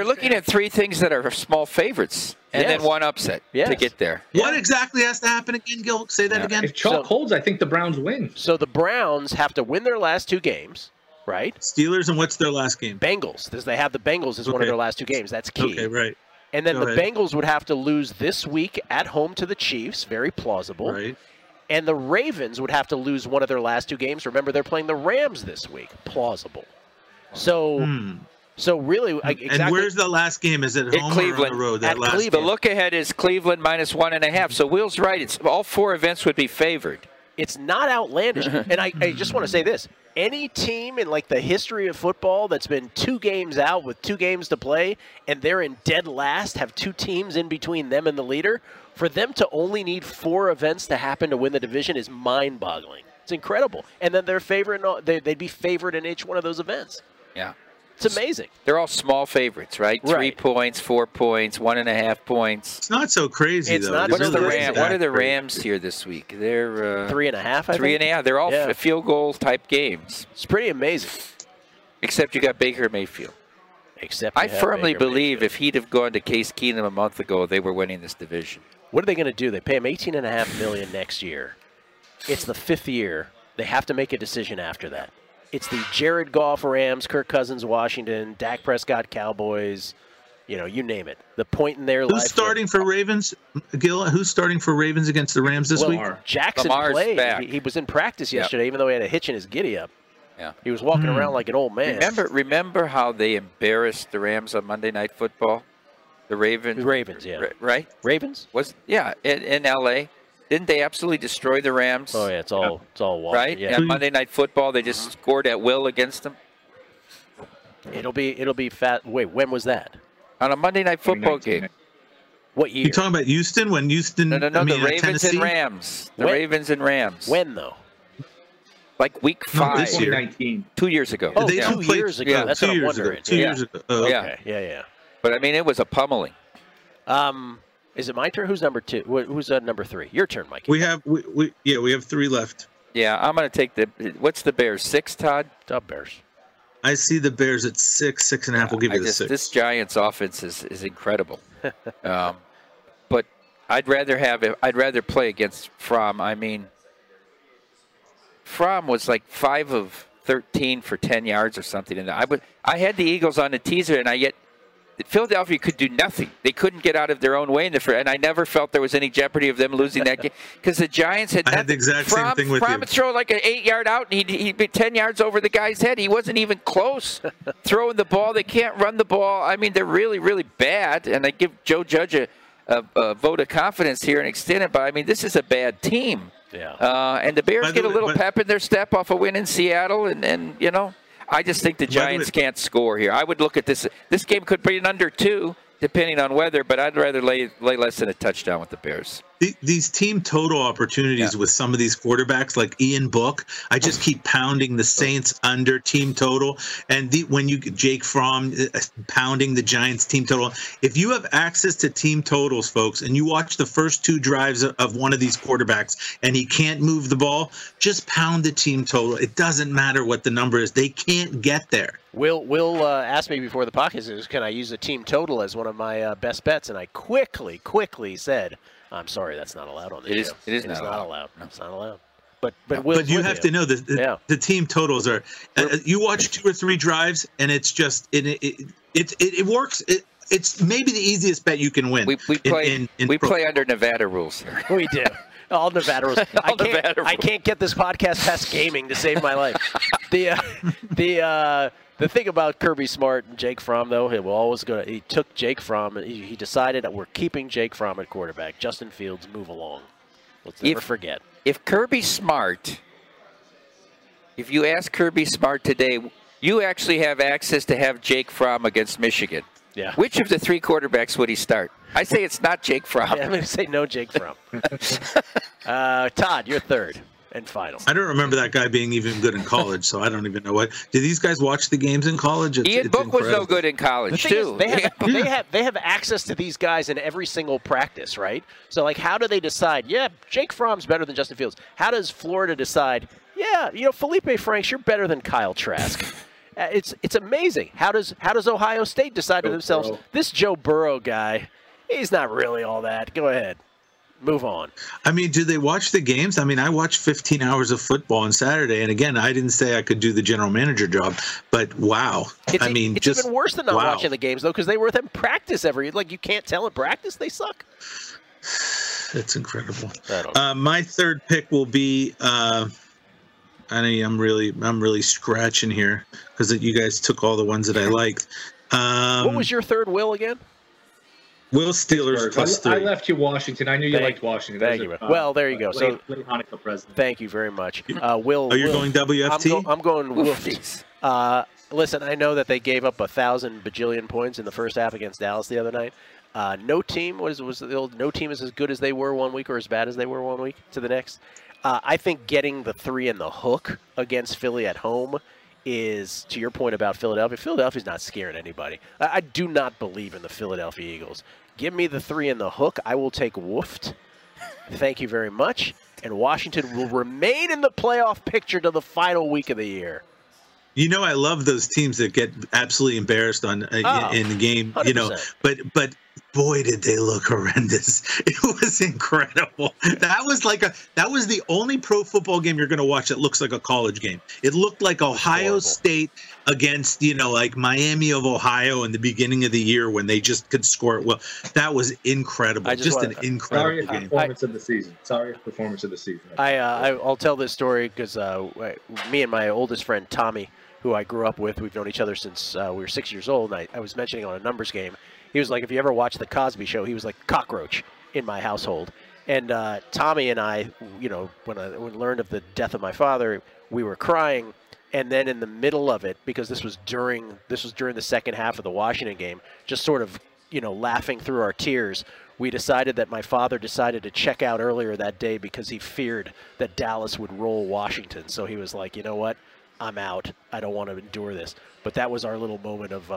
looking at three things that are small favorites and then one upset to get there. What exactly has to happen again, Gil? Say that again. If chalk holds, I think the Browns win. So the Browns have to win their last two games, right? Steelers and what's their last game? Bengals. They have the Bengals as one of their last two games. That's key. Okay, right. And then the Bengals would have to lose this week at home to the Chiefs. Very plausible. Right. And the Ravens would have to lose one of their last two games. Remember, they're playing the Rams this week. Plausible. So... So really, exactly. And where's the last game? Is it home or on the road? That last game? The look ahead is Cleveland minus 1.5. So Will's right. It's all four events would be favored. It's not outlandish. And I just want to say this: any team in like the history of football that's been two games out with two games to play, and they're in dead last, have two teams in between them and the leader. For them to only need four events to happen to win the division is mind-boggling. It's incredible. And then they're they'd be favored in each one of those events. Yeah. It's amazing. They're all small favorites, right? 3 points, 4 points, 1.5 points. It's not so crazy, though. What are the Rams here this week? They're 3.5, I think. 3.5. They're all field goal-type games. It's pretty amazing. Except you got Baker Mayfield. Except I firmly believe if he'd have gone to Case Keenum a month ago, they were winning this division. What are they going to do? They pay him $18.5 million next year. It's the fifth year. They have to make a decision after that. It's the Jared Goff Rams, Kirk Cousins Washington, Dak Prescott Cowboys, you name it. The point in their life. Who's starting for Ravens, Gil? Who's starting for Ravens against the Rams this week? Jackson played. He was in practice yesterday, even though he had a hitch in his giddy-up. Yeah. He was walking around like an old man. Remember how they embarrassed the Rams on Monday Night Football? The Ravens. The Ravens, yeah. Right? Ravens? In L.A. Didn't they absolutely destroy the Rams? Oh, yeah, it's all wild. Right? Yeah. And Monday Night Football, they just scored at will against them. It'll be fat. Wait, when was that? On a Monday Night Football game. What year? You're talking about Houston? When Houston? No, the Ravens Tennessee? And Rams. The Ravens and Rams. When, though? Like week 5. This year. 2019. 2 years ago. Oh, yeah. 2 years ago. Yeah. That's what I'm wondering. 2 years ago. Oh, okay. Yeah. But, I mean, it was a pummeling. Is it my turn? Who's number two? Who's number three? Your turn, Mike. We have three left. Yeah, I'm going to take what's the Bears? 6, Todd? Top Bears. I see the Bears at 6.5. We'll give you the 6. This Giants offense is incredible. But I'd rather play against Fromm. I mean, Fromm was like 5 of 13 for 10 yards or something. And I had the Eagles on the teaser, and Philadelphia could do nothing. They couldn't get out of their own way in the first, and I never felt there was any jeopardy of them losing that game because the Giants had. I had the exact same thing with you. Fromm would throw like an 8-yard out, and he'd be 10 yards over the guy's head. He wasn't even close throwing the ball. They can't run the ball. I mean, they're really, really bad. And I give Joe Judge a vote of confidence here and extend it. But I mean, this is a bad team. Yeah. And the Bears get a little pep in their step off a win in Seattle, and. I just think the Giants can't score here. I would look at this. This game could be an under 2, depending on weather, but I'd rather lay less than a touchdown with the Bears. These team total opportunities with some of these quarterbacks, like Ian Book, I just keep pounding the Saints under team total. And Jake Fromm pounding the Giants team total. If you have access to team totals, folks, and you watch the first 2 drives of one of these quarterbacks and he can't move the ball, just pound the team total. It doesn't matter what the number is. They can't get there. Will asked me before the podcast, can I use a team total as one of my best bets? And I quickly said, I'm sorry, that's not allowed on the show. It is not allowed. No. It's not allowed. But you have to know that the team totals are. You watch 2 or 3 drives, and it's just it works. It's maybe the easiest bet you can win. We play under Nevada rules here. We do. All Nevada rules. I can't get this podcast past gaming to save my life. The thing about Kirby Smart and Jake Fromm, though, he took Jake Fromm, and he decided that we're keeping Jake Fromm at quarterback. Justin Fields, move along. Let's never forget. If you ask Kirby Smart today, you actually have access to have Jake Fromm against Michigan. Yeah. Which of the 3 quarterbacks would he start? I say it's not Jake Fromm. I'm going to say no Jake Fromm. Todd, you're third. and final. I don't remember that guy being even good in college, so I don't even know what. Do these guys watch the games in college? Ian Book was no good in college, too. They have access to these guys in every single practice, right? So, like, how do they decide, yeah, Jake Fromm's better than Justin Fields? How does Florida decide, yeah, you know, Felipe Franks, you're better than Kyle Trask? It's amazing. How does Ohio State decide to themselves, this Joe Burrow guy, he's not really all that. Go ahead. Move on. I mean, do they watch the games? I mean, I watched 15 hours of football on Saturday, and again, I didn't say I could do the general manager job, but wow. It's even worse than not watching the games, though, because they were them practice every – like, you can't tell in practice they suck. That's incredible. My third pick will be I mean, I'm really scratching here because you guys took all the ones that I liked. What was your third Will again? Will Steelers plus 3. I left you Washington. I knew you liked Washington. Thank you. Well, there you go. So, late Hanukkah present. Thank you very much. Will. Oh, you're going WFT? I'm going Wolfies. Listen, I know that they gave up 1,000 bajillion points in the first half against Dallas the other night. No team is as good as they were one week or as bad as they were one week to the next. I think getting the 3 and the hook against Philly at home is, to your point about Philadelphia, Philadelphia's not scaring anybody. I do not believe in the Philadelphia Eagles. Give me the 3 and the hook. I will take Woofed. Thank you very much. And Washington will remain in the playoff picture to the final week of the year. You know, I love those teams that get absolutely embarrassed in the game. 100%. You know, but boy, did they look horrendous! It was incredible. That was the only pro football game you're going to watch that looks like a college game. It looked like Ohio State against, you know, like Miami of Ohio in the beginning of the year when they just could score it well. That was incredible. Just an incredible game. Performance of the season. I'll tell this story because me and my oldest friend Tommy, who I grew up with, we've known each other since we were 6 years old. And I was mentioning on a numbers game. He was like, if you ever watched The Cosby Show, he was like cockroach in my household. And Tommy and I, you know, when we learned of the death of my father, we were crying. And then in the middle of it, because this was during the second half of the Washington game, just sort of, you know, laughing through our tears, we decided that my father decided to check out earlier that day because he feared that Dallas would roll Washington. So he was like, you know what, I'm out. I don't want to endure this. But that was our little moment of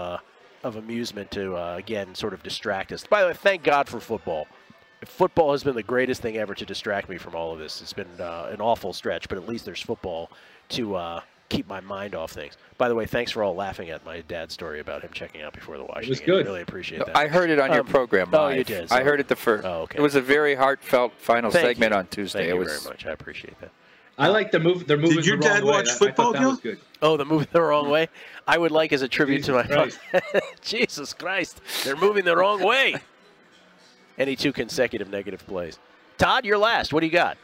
amusement to, again, sort of distract us. By the way, thank God for football. Football has been the greatest thing ever to distract me from all of this. It's been an awful stretch, but at least there's football to keep my mind off things. By the way, thanks for all laughing at my dad's story about him checking out before the Washington. It was good. I really appreciate that. I heard it on your program. Oh, you did. I heard it the first. Oh, okay. It was a very heartfelt final segment on Tuesday. Thank you very much. I appreciate that. I like the move. They're moving. Did your dad watch football? Oh, the move the wrong way. I would like as a tribute to my Jesus Christ. They're moving the wrong way. Any two consecutive negative plays. Todd, you're last. What do you got?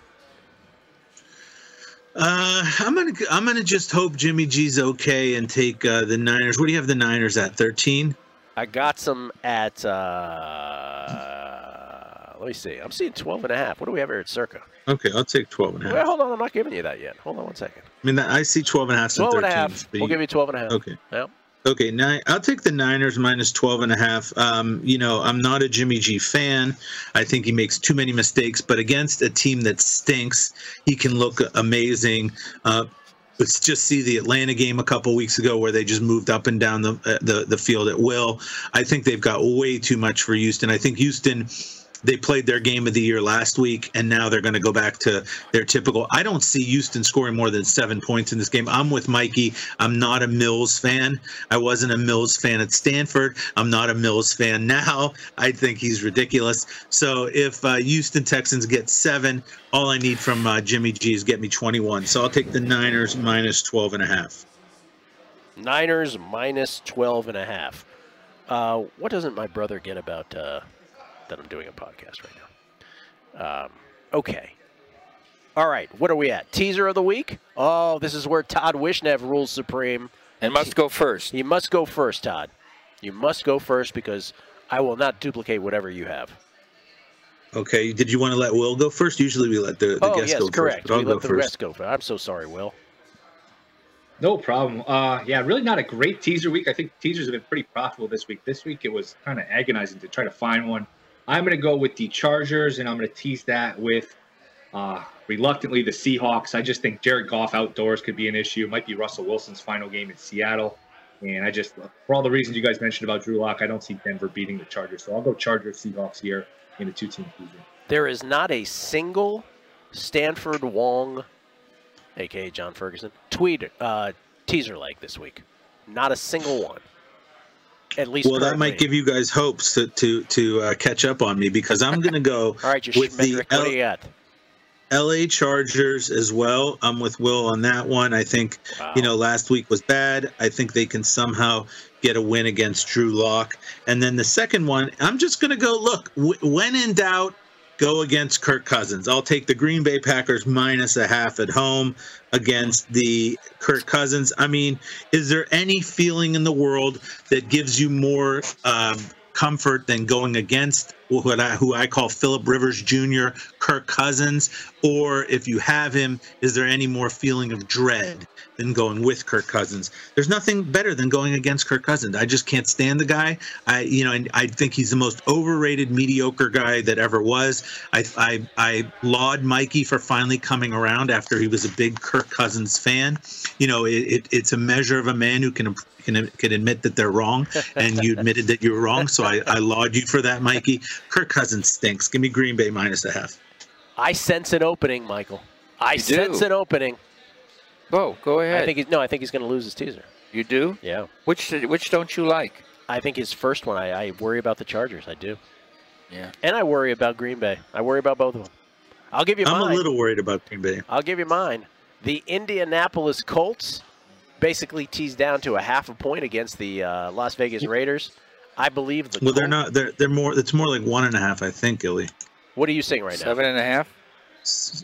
I'm gonna just hope Jimmy G's okay and take the Niners. What do you have the Niners at? 13. I got some at. Let me see. I'm seeing 12.5. What do we have here at Circa? Okay, I'll take 12.5. Well, hold on. I'm not giving you that yet. Hold on one second. I mean, I see 12.5. 12.5. We'll give you 12.5. Okay. Yeah. Okay. Now, I'll take the Niners minus 12.5. You know, I'm not a Jimmy G fan. I think he makes too many mistakes. But against a team that stinks, he can look amazing. Let's just see the Atlanta game a couple weeks ago where they just moved up and down the field at will. I think they've got way too much for Houston. I think Houston. They played their game of the year last week, and now they're going to go back to their typical. I don't see Houston scoring more than 7 points in this game. I'm with Mikey. I'm not a Mills fan. I wasn't a Mills fan at Stanford. I'm not a Mills fan now. I think he's ridiculous. So if Houston Texans get 7, all I need from Jimmy G is get me 21. So I'll take the Niners minus 12.5. Niners minus 12.5. What doesn't my brother get about that I'm doing a podcast right now. Okay. All right. What are we at? Teaser of the week? Oh, this is where Todd Wishnev rules supreme. And must go first. You must go first, Todd. You must go first because I will not duplicate whatever you have. Okay. Did you want to let Will go first? Usually we let the guest go correct. First. Oh, yes, correct. We let the rest go first. I'm so sorry, Will. No problem. Yeah, really not a great teaser week. I think teasers have been pretty profitable this week. This week it was kind of agonizing to try to find one. I'm going to go with the Chargers, and I'm going to tease that with Reluctantly, the Seahawks. I just think Jared Goff outdoors could be an issue. It might be Russell Wilson's final game in Seattle. And I just, for all the reasons you guys mentioned about Drew Lock, I don't see Denver beating the Chargers. So I'll go Chargers, Seahawks here in a two-team fusion. There is not a single Stanford Wong, a.k.a. John Ferguson, tweet teaser like this week. Not a single one. At least well, that might give you guys hopes to catch up on me because I'm going to go all right, with the L.A. Chargers as well. I'm with Will on that one. I think, wow. You know, last week was bad. I think they can somehow get a win against Drew Lock. And then the second one, I'm just going to go, look, when in doubt, go against Kirk Cousins. I'll take the Green Bay Packers -1/2 at home against the Kirk Cousins. I mean, is there any feeling in the world that gives you more comfort than going against who I call Philip Rivers Jr., Kirk Cousins, or if you have him, is there any more feeling of dread than going with Kirk Cousins? There's nothing better than going against Kirk Cousins. I just can't stand the guy. And I think he's the most overrated, mediocre guy that ever was. I laud Mikey for finally coming around after he was a big Kirk Cousins fan. You know, it's a measure of a man who can admit that they're wrong, and you admitted that you were wrong. So I laud you for that, Mikey. Kirk Cousins stinks. Give me Green Bay -1/2. I sense an opening, Michael. I sense an opening. Oh, go ahead. I think he's going to lose his teaser. You do? Yeah. Which don't you like? I think his first one. I worry about the Chargers. I do. Yeah. And I worry about Green Bay. I worry about both of them. I'll give you mine. I'm a little worried about Green Bay. I'll give you mine. The Indianapolis Colts basically teased down to 0.5 point against the Las Vegas Raiders. I believe the Colts. They're not. They're more. It's more like 1.5. I think, Illy. What are you saying right now? 7.5.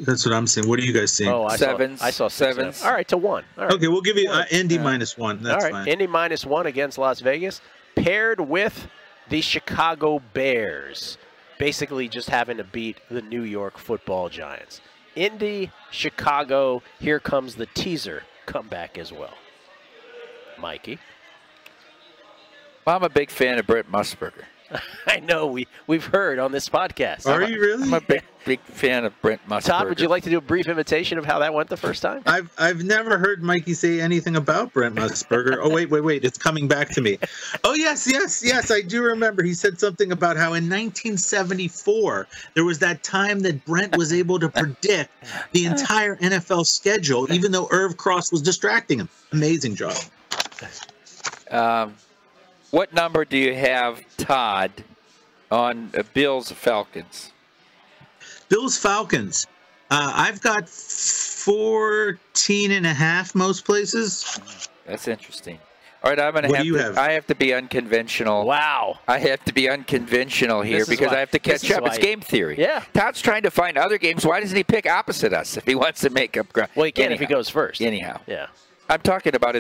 That's what I'm saying. What are you guys seeing? Oh, I saw 7. All right, to 1. All right. Okay, we'll give you Indy -1. That's all right. Fine. Indy -1 against Las Vegas, paired with the Chicago Bears, basically just having to beat the New York Football Giants. Indy, Chicago. Here comes the teaser comeback as well. Mikey. Well, I'm a big fan of Brent Musburger. I know. We've heard on this podcast. Are you really? I'm a big fan of Brent Musburger. Todd, would you like to do a brief imitation of how that went the first time? I've never heard Mikey say anything about Brent Musburger. Oh, wait. It's coming back to me. Oh, yes. I do remember. He said something about how in 1974, there was that time that Brent was able to predict the entire NFL schedule, even though Irv Cross was distracting him. Amazing job. What number do you have, Todd, on Bills Falcons? Bills Falcons. I've got 14.5 most places. That's interesting. All right, I'm going to have I have to be unconventional. Wow. I have to be unconventional here because I have to catch up. It's game theory. Yeah. Todd's trying to find other games. Why doesn't he pick opposite us if he wants to make up ground? Well, he can if he goes first. Anyhow. Yeah. I'm talking about the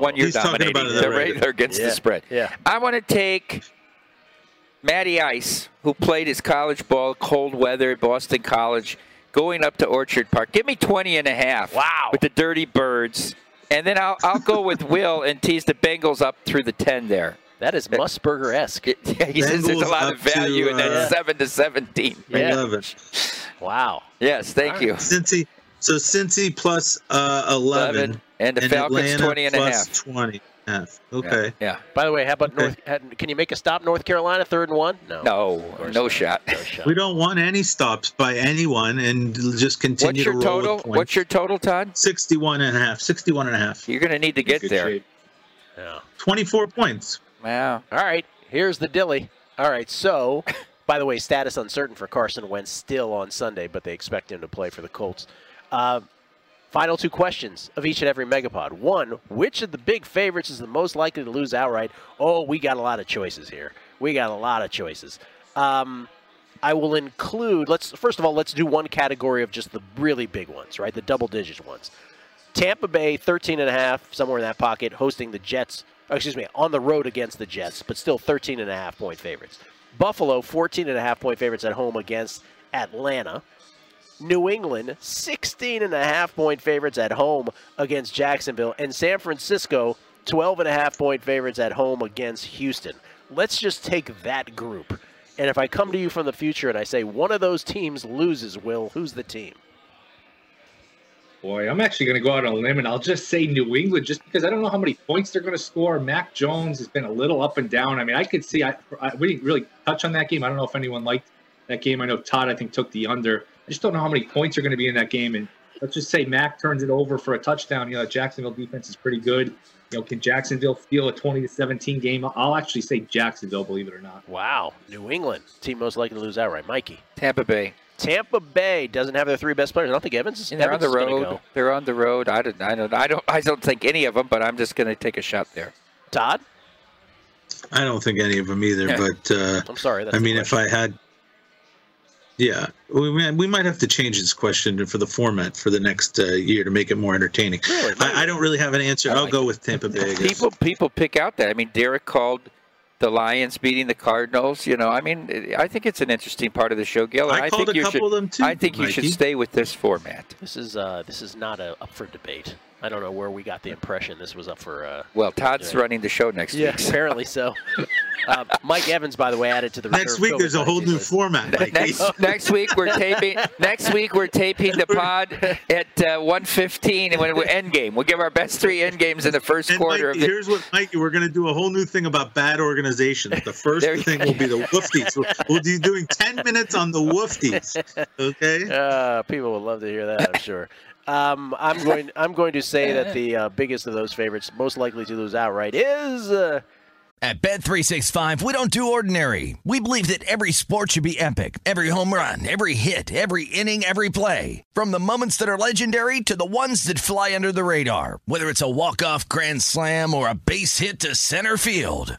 one you're dominating, the regular against the spread. Yeah. I want to take Matty Ice, who played his college ball, cold weather at Boston College, going up to Orchard Park. Give me 20.5. Wow. With the Dirty Birds. And then I'll go with Will and tease the Bengals up through the 10 there. That is Musburger-esque. Yeah, he says there's a lot of value in that 7-17. Yeah. I love it. Wow. Yes, thank you. Cincy plus 11. And the Falcons Atlanta 20.5. 20.5. Okay. Yeah. By the way, how about North? Can you make a stop, North Carolina, 3rd and 1? No shot. No shot. We don't want any stops by anyone, and just continue to roll total? With points. What's your total, Todd? 61.5. 61.5. You're going to need to get there. Yeah. 24 points. Wow. All right. Here's the dilly. All right. So, by the way, status uncertain for Carson Wentz still on Sunday, but they expect him to play for the Colts. Final two questions of each and every Megapod. One, which of the big favorites is the most likely to lose outright? Oh, we got a lot of choices here. We got a lot of choices. I will include, let's do one category of just the really big ones, right? The double-digit ones. Tampa Bay, 13.5, somewhere in that pocket, hosting the Jets. Excuse me, on the road against the Jets, but still 13.5-point favorites. Buffalo, 14.5-point favorites at home against Atlanta. New England, 16.5-point favorites at home against Jacksonville. And San Francisco, 12.5-point favorites at home against Houston. Let's just take that group And if I come to you from the future and I say one of those teams loses, Will, who's the team? Boy, I'm actually going to go out on a limb, and I'll just say New England, just because I don't know how many points they're going to score. Mac Jones has been a little up and down. I mean, I could see we didn't really touch on that game. I don't know if anyone liked that game. I know Todd, I think, took the under. I just don't know how many points are going to be in that game. And let's just say Mac turns it over for a touchdown. You know, Jacksonville defense is pretty good. You know, can Jacksonville steal a 20-17 game? I'll actually say Jacksonville, believe it or not. Wow. New England, team most likely to lose outright. Mikey. Tampa Bay. Tampa Bay doesn't have their three best players. I don't think Evans is on the road. Go. They're on the road. I don't think any of them, but I'm just going to take a shot there. Todd? I don't think any of them either, but I'm sorry. That's we might have to change this question for the format for the next year to make it more entertaining. Really? I don't really have an answer. I'll go with Tampa Bay. People pick out that. I mean, Derek called the Lions beating the Cardinals, you know. I mean, I think it's an interesting part of the show, Gil. I think you should. Of them too, I think you should stay with this format. This is not up for debate. I don't know where we got the impression this was up for. Well, Todd's running the show next week. Yeah, apparently so. Mike Evans, by the way, added to the reserve. Next week, there's a whole new format. Next week, we're taping. Next week, we're taping the pod at 1:15, and when we're end game, we'll give our best three end games in the first quarter. Mike, here's what, Mike, we're going to do a whole new thing about bad organizations. The first thing will be the woofties. We'll be doing 10 minutes on the woofties. Okay. People would love to hear that, I'm sure. I'm going to say that the biggest of those favorites, most likely to lose outright, is. At Bet365, we don't do ordinary. We believe that every sport should be epic. Every home run, every hit, every inning, every play. From the moments that are legendary to the ones that fly under the radar. Whether it's a walk-off grand slam or a base hit to center field.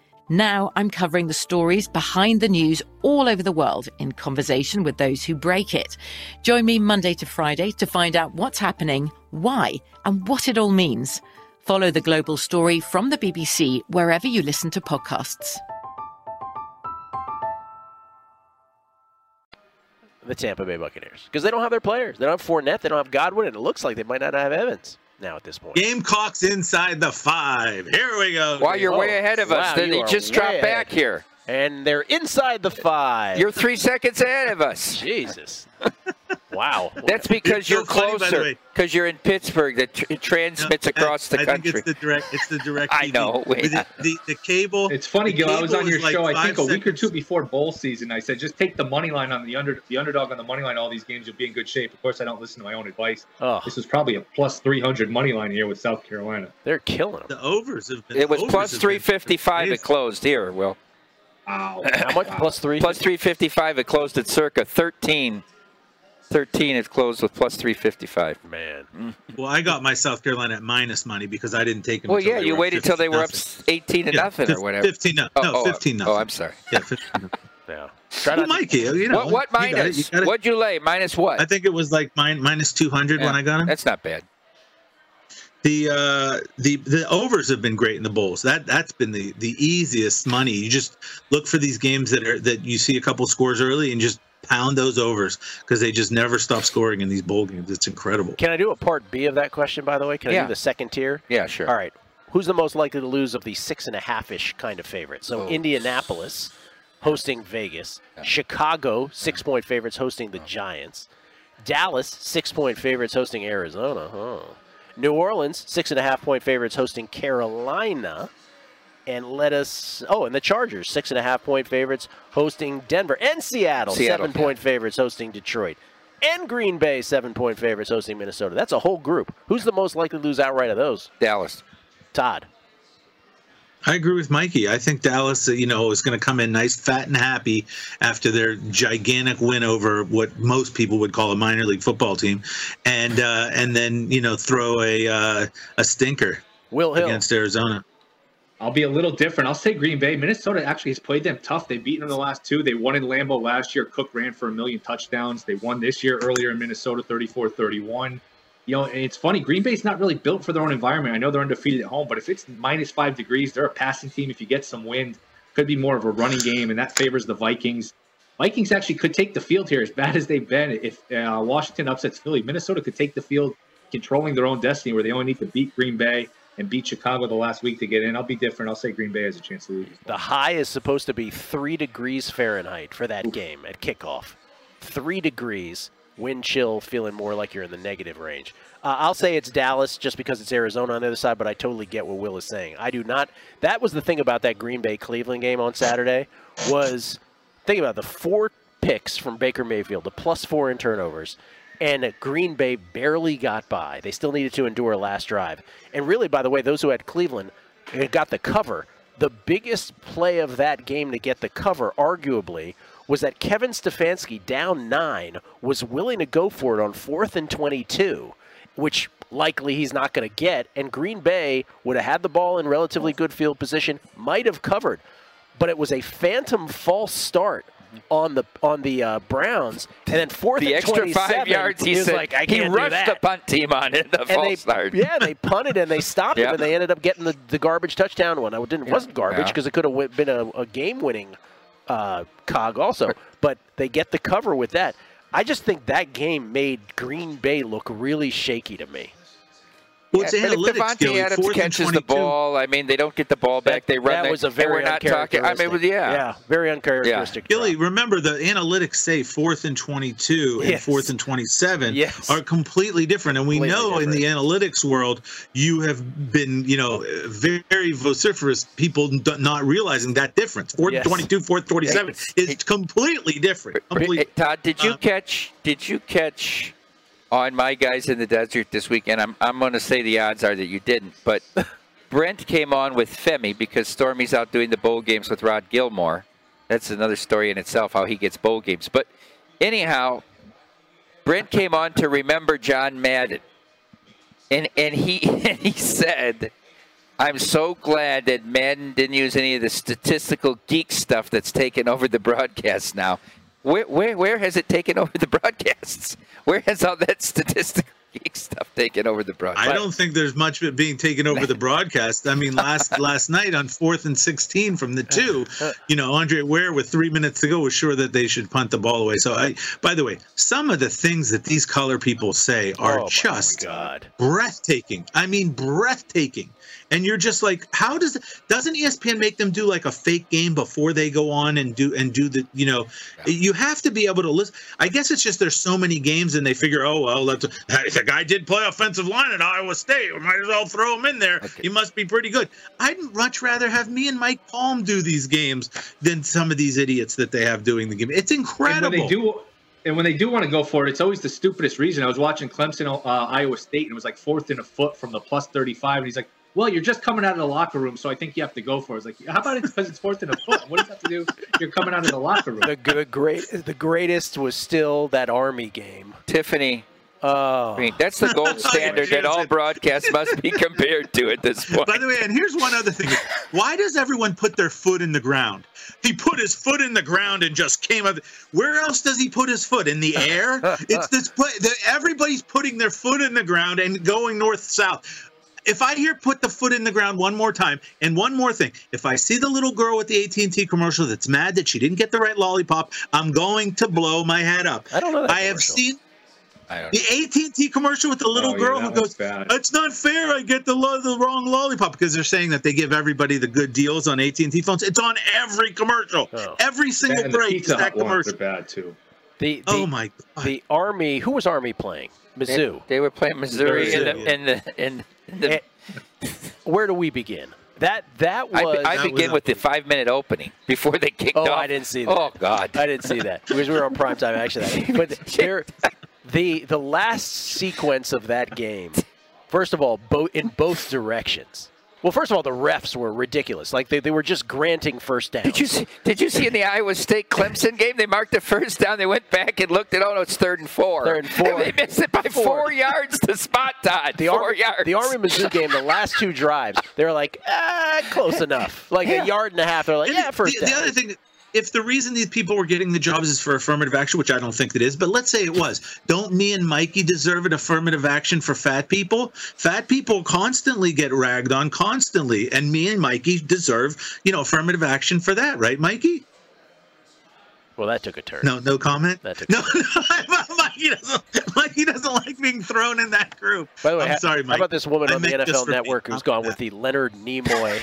Now I'm covering the stories behind the news all over the world in conversation with those who break it. Join me Monday to Friday to find out what's happening, why, and what it all means. Follow The Global Story from the BBC wherever you listen to podcasts. The Tampa Bay Buccaneers, because they don't have their players. They don't have Fournette. They don't have Godwin, and it looks like they might not have Evans now at this point. Gamecocks inside the 5. Here we go. Well, you're way ahead of us. Then he just dropped back here. And they're inside the 5. You're 3 seconds ahead of us. Jesus. Wow. That's because you're closer, because you're in Pittsburgh. It transmits across the country. I think it's the direct I know. The cable. It's funny, Gil. I was on your show, I think, a week or two before bowl season. I said, just take the money line on the underdog on the money line. All these games, you'll be in good shape. Of course, I don't listen to my own advice. Oh. This was probably a plus 300 money line here with South Carolina. They're killing them. The overs have been. It was plus 355. It closed here, Will. Wow. How much? Plus 3? Plus 355. It closed at circa 13. 13 it closed with plus 355. Man. Well, I got my South Carolina at minus money because I didn't take them. Well, yeah, you waited till they were up 18 to nothing or whatever. 15 nothing. Oh, I'm sorry. Yeah, 15 nothing. Yeah. Well, Mikey, you know. What minus? What'd you lay? Minus what? I think it was like minus 200 when I got him. That's not bad. The overs have been great in the bowls. That's been the easiest money. You just look for these games that you see a couple scores early and just pound those overs because they just never stop scoring in these bowl games. It's incredible. Can I do a part B of that question, by the way? Can I do the second tier? Yeah, sure. All right. Who's the most likely to lose of the 6.5-ish kind of favorites? So Indianapolis hosting Vegas. Chicago, 6-point favorites hosting the Giants. Dallas, 6-point favorites hosting Arizona. Oh. New Orleans, 6.5-point favorites hosting Carolina. And and the Chargers, 6.5-point favorites hosting Denver. And Seattle 7-point favorites hosting Detroit. And Green Bay, 7-point favorites hosting Minnesota. That's a whole group. Who's the most likely to lose outright of those? Dallas. Todd. I agree with Mikey. I think Dallas, is going to come in nice, fat, and happy after their gigantic win over what most people would call a minor league football team, and then throw a stinker Will Hill against Arizona. I'll be a little different. I'll say Green Bay. Minnesota actually has played them tough. They've beaten them the last two. They won in Lambeau last year. Cook ran for 1,000,000 touchdowns. They won this year earlier in Minnesota, 34-31. You know, and it's funny. Green Bay's not really built for their own environment. I know they're undefeated at home, but if it's minus -5 degrees, they're a passing team. If you get some wind, could be more of a running game, and that favors the Vikings. Vikings actually could take the field here as bad as they've been. If Washington upsets Philly, Minnesota could take the field controlling their own destiny where they only need to beat Green Bay and beat Chicago the last week to get in. I'll be different. I'll say Green Bay has a chance to lose. The high is supposed to be 3 degrees Fahrenheit for that game at kickoff. 3 degrees, wind chill, feeling more like you're in the negative range. I'll say it's Dallas just because it's Arizona on the other side, but I totally get what Will is saying. I do not. That was the thing about that Green Bay-Cleveland game on Saturday was, think about the 4 picks from Baker Mayfield, the +4 in turnovers. And Green Bay barely got by. They still needed to endure a last drive. And really, by the way, those who had Cleveland got the cover. The biggest play of that game to get the cover, arguably, was that Kevin Stefanski, down 9, was willing to go for it on 4th and 22, which likely he's not going to get. And Green Bay would have had the ball in relatively good field position, might have covered. But it was a phantom false start on the Browns, and then 4th and 27. The extra 5 yards, he said, like, I can't do that. He rushed the punt team on it, the false start. Yeah, they punted, and they stopped him, and they ended up getting the garbage touchdown one. It wasn't garbage because it could have been a game-winning cog also, but they get the cover with that. I just think that game made Green Bay look really shaky to me. Well, it's analytics. Devontae Adams catches the ball. I mean, they don't get the ball back. They run. That was a very uncharacteristic. I mean, it was, yeah, very uncharacteristic. Yeah. Billy, remember the analytics say 4th and 22 and 4th and 27 are completely different. And we know in the analytics world, you have been, you know, very vociferous. People not realizing that difference. 4th and 22, 4th 27 is completely different. Todd, did you catch? Did you catch? On my guys in the desert this weekend, I'm going to say the odds are that you didn't. But Brent came on with Femi because Stormy's out doing the bowl games with Rod Gilmore. That's another story in itself, how he gets bowl games. But anyhow, Brent came on to remember John Madden. And he said, I'm so glad that Madden didn't use any of the statistical geek stuff that's taken over the broadcast now. Where has it taken over the broadcasts? Where has all that statistical geek stuff taken over the broadcast? I don't think there's much of it being taken over the broadcast. I mean, last night on 4th and 16 from the 2, you know, Andre Ware with 3 minutes to go was sure that they should punt the ball away. So, by the way, some of the things that these color people say are just breathtaking. I mean, breathtaking. And you're just like, how doesn't ESPN make them do like a fake game before they go on and do the, you know, you have to be able to listen. I guess it's just there's so many games and they figure, oh, well, the guy did play offensive line at Iowa State. We might as well throw him in there. Okay. He must be pretty good. I'd much rather have me and Mike Palm do these games than some of these idiots that they have doing the game. It's incredible. And when they do want to go for it, it's always the stupidest reason. I was watching Clemson, Iowa State, and it was like 4th and 1 foot from the +35, and he's like, well, you're just coming out of the locker room, so I think you have to go for it. It's like, how about it because it's 4th and 1 foot? What does that have to do? You're coming out of the locker room. The greatest was still that Army game. Tiffany. Oh. I mean, that's the gold standard that all broadcasts must be compared to at this point. By the way, and here's one other thing. Why does everyone put their foot in the ground? He put his foot in the ground and just came up. Where else does he put his foot? In the air? It's this play. Everybody's putting their foot in the ground and going north-south. If I hear put the foot in the ground one more time, and one more thing, if I see the little girl with the AT&T commercial that's mad that she didn't get the right lollipop, I'm going to blow my head up. I don't know that I have seen the AT&T commercial with the little girl who goes, it's not fair I get the wrong lollipop, because they're saying that they give everybody the good deals on AT&T phones. It's on every commercial. Oh. Every single break is that commercial. Bad too. Oh, my God. The Army, who was Army playing? Mizzou. They were playing Missouri in the Where do we begin? That was. I begin with the 5-minute opening before they kicked off. Oh, I didn't see that. Oh, God. I didn't see that because we were on primetime action. But the last sequence of that game, first of all, in both directions, Well, first of all, the refs were ridiculous. Like, they were just granting first downs. Did you see in the Iowa State-Clemson game, they marked the first down. They went back and looked at, oh, no, it's 3rd and 4. 3rd and 4. And they missed it by four yards to spot, Todd. Four yards. The Army-Mizzou game, the last two drives, they were like, close enough. Like a yard and a half. They're like, first down. The other thing, if the reason these people were getting the jobs is for affirmative action, which I don't think it is, but let's say it was, don't me and Mikey deserve an affirmative action for fat people? Fat people constantly get ragged on constantly, and me and Mikey deserve, affirmative action for that, right, Mikey? Well, that took a turn. No comment? No, Mikey doesn't like being thrown in that group. By the way, I'm sorry, Mike. How about this woman on the NFL Network who's gone with the Leonard Nimoy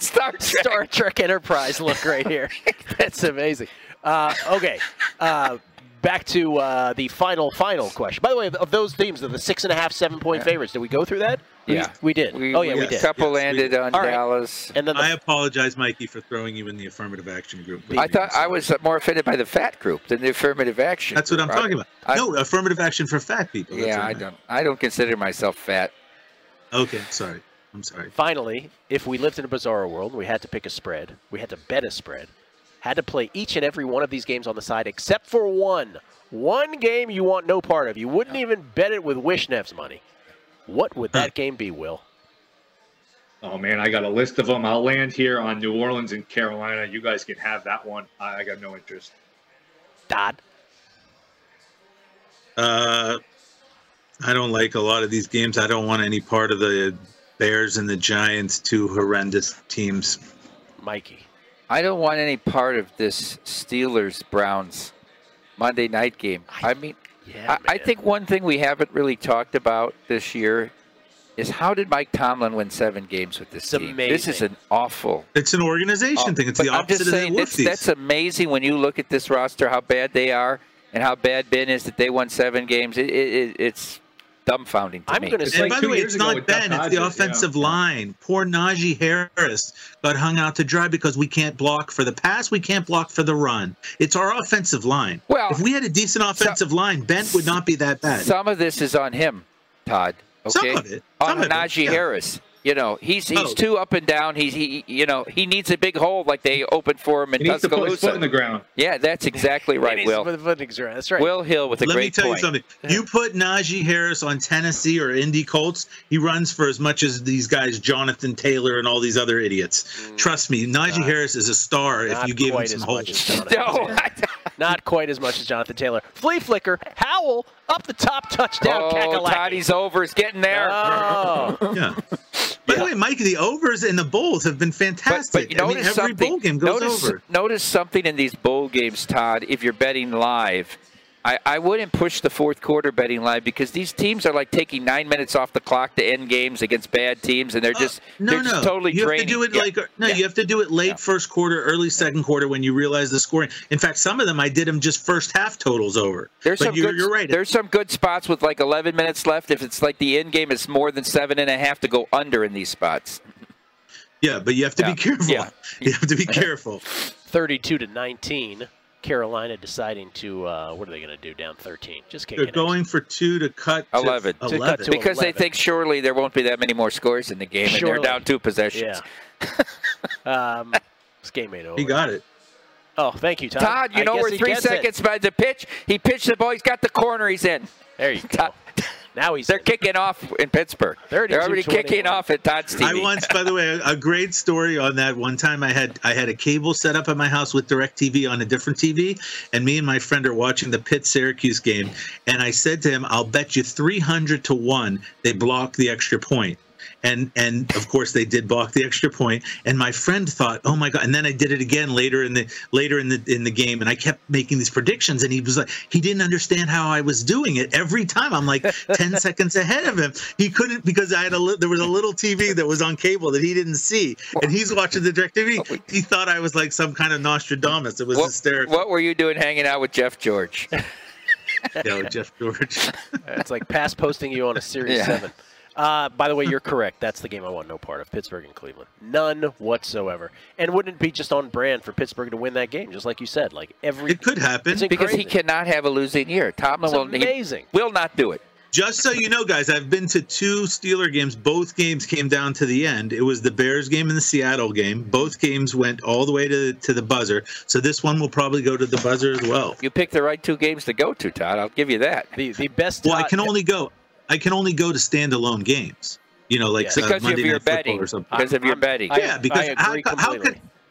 Star Trek Enterprise look right here? That's amazing. Okay. Back to the final question. By the way, of those teams, the 6.5, 7-point favorites, did we go through that? Yeah. We did. We did. A couple landed on Dallas. And then I apologize, Mikey, for throwing you in the affirmative action group. I thought I was more offended by the fat group than the affirmative action. That's what I'm talking about. No, affirmative action for fat people. Yeah, I don't consider myself fat. Okay, I'm sorry. Finally, if we lived in a bizarro world, we had to pick a spread. We had to bet a spread. Had to play each and every one of these games on the side except for one. One game you want no part of. You wouldn't even bet it with Wishnev's money. What would that game be, Will? Oh, man, I got a list of them. I'll land here on New Orleans and Carolina. You guys can have that one. I got no interest. Dodd? I don't like a lot of these games. I don't want any part of the Bears and the Giants, two horrendous teams. Mikey? I don't want any part of this Steelers-Browns Monday night game. I mean, I think one thing we haven't really talked about this year is how did Mike Tomlin win 7 games with this team? Amazing. This is an awful. It's an organization thing. It's the opposite of the Wolfies. That's amazing when you look at this roster, how bad they are and how bad Ben is that they won 7 games. It's dumbfounding to me. And by the way, it's not Ben, it's the offensive line. Poor Najee Harris got hung out to dry because we can't block for the pass, we can't block for the run. It's our offensive line. Well, if we had a decent offensive line, Ben would not be that bad. Some of this is on him, Todd. Okay? Some of it. On Najee Harris. You know, he's too up and down. He needs a big hole like they opened for him in Tuscaloosa. He needs to put his foot in the ground. Yeah, that's exactly right, Will. That's right. Will Hill with a great point. Let me tell you something. You put Najee Harris on Tennessee or Indy Colts, he runs for as much as these guys, Jonathan Taylor and all these other idiots. Trust me, Najee Harris is a star if you give him some holes. Not quite as much as Jonathan Taylor. Flea flicker, Howell, up the top, touchdown, Kakalaki. Toddy's over. It's getting there. Oh. Yeah. By the way, Mike, the overs and the bowls have been fantastic. But every bowl game goes over. Notice something in these bowl games, Todd, if you're betting live. I wouldn't push the fourth quarter betting live because these teams are like taking 9 minutes off the clock to end games against bad teams, and they're just totally draining. You have to do it late first quarter, early second quarter when you realize the scoring. In fact, some of them I did them just first half totals over. You're right. There's some good spots with like 11 minutes left. If it's like the end game, it's more than 7.5 to go under in these spots. Yeah, but you have to be careful. Yeah. You have to be careful. 32-19. Carolina deciding to what are they going to do down 13? Just kicking. They're going for 2 to cut 11. To 11. Cut to because 11. They think surely there won't be that many more scores in the game, and they're down 2 possessions. Yeah. This game ain't over. He got it. Oh, thank you, Todd. Todd, we're 3 seconds by the pitch. He pitched the ball. He's got the corner. He's in. There you go. Todd. Now he's kicking off in Pittsburgh. They're already kicking off at Todd's TV. I once, by the way, a great story on that. One time I had a cable set up at my house with DirecTV on a different TV, and me and my friend are watching the Pitt-Syracuse game, and I said to him, I'll bet you 300-1 they block the extra point. And of course they did block the extra point. And my friend thought, oh my God! And then I did it again later in the game, and I kept making these predictions. And he was like, he didn't understand how I was doing it every time. I'm like 10 seconds ahead of him. He couldn't because there was a little TV that was on cable that he didn't see, and he's watching the DirecTV. He thought I was like some kind of Nostradamus. It was hysterical. What were you doing hanging out with Jeff George? Jeff George. It's like past posting you on a Series 7. By the way, you're correct. That's the game I want no part of, Pittsburgh and Cleveland. None whatsoever. And wouldn't it be just on brand for Pittsburgh to win that game, just like you said? It could happen. Because he cannot have a losing year. Tomlin will not do it. Just so you know, guys, I've been to two Steeler games. Both games came down to the end. It was the Bears game and the Seattle game. Both games went all the way to the buzzer. So this one will probably go to the buzzer as well. You picked the right two games to go to, Todd. I'll give you that. The best. Well, I can only go to standalone games. You know, like Monday Night Football or something. Because of your betting. Yeah, because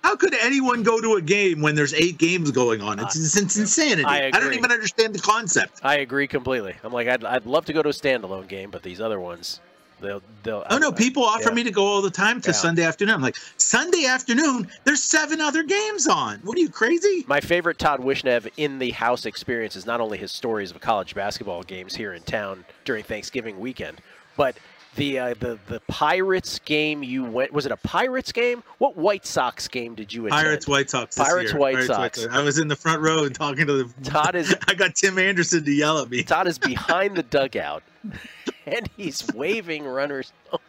how could anyone go to a game when there's 8 games going on? It's insanity. I don't even understand the concept. I agree completely. I'm like, I'd love to go to a standalone game, but these other ones, they'll. Oh no, people offer me to go all the time to Sunday afternoon. I'm like, Sunday afternoon, there's 7 other games on. What are you, crazy? My favorite Todd Wishnev in the house experience is not only his stories of college basketball games here in town during Thanksgiving weekend, but the Pirates game you went, was it a Pirates game? What White Sox game did you attend? Pirates White Sox. I was in the front row talking to the Todd is I got Tim Anderson to yell at me. Todd is behind the dugout and he's waving runners home,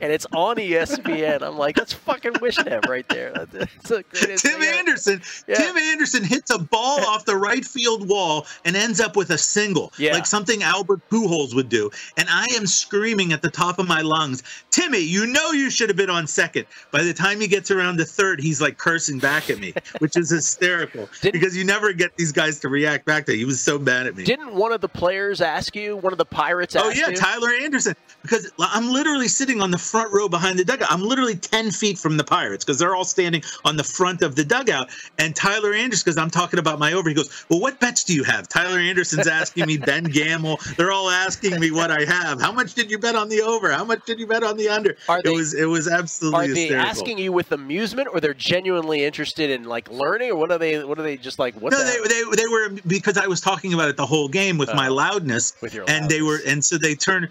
and it's on ESPN. I'm like, that's fucking Wishnev right there. That's a Tim Anderson. Yeah. Tim Anderson hits a ball off the right field wall and ends up with a single, like something Albert Pujols would do. And I am screaming at the top of my lungs, Timmy, you know you should have been on second. By the time he gets around to third, he's like cursing back at me, which is hysterical because you never get these guys to react back to you. He was so mad at me. Didn't one of the players ask you, one of the Pirates asked you? Tyler Anderson, because I'm literally sitting on the front row behind the dugout. I'm literally 10 feet from the Pirates because they're all standing on the front of the dugout. And Tyler Anderson, because I'm talking about my over, he goes, well, what bets do you have? Tyler Anderson's asking me, Ben Gamble. They're all asking me what I have. How much did you bet on the over? How much did you bet on the under? It was absolutely hysterical. Are they asking you with amusement, or they're genuinely interested in like learning, or what are they just like? What? No, they were, because I was talking about it the whole game with my loudness, and they were, and so they turn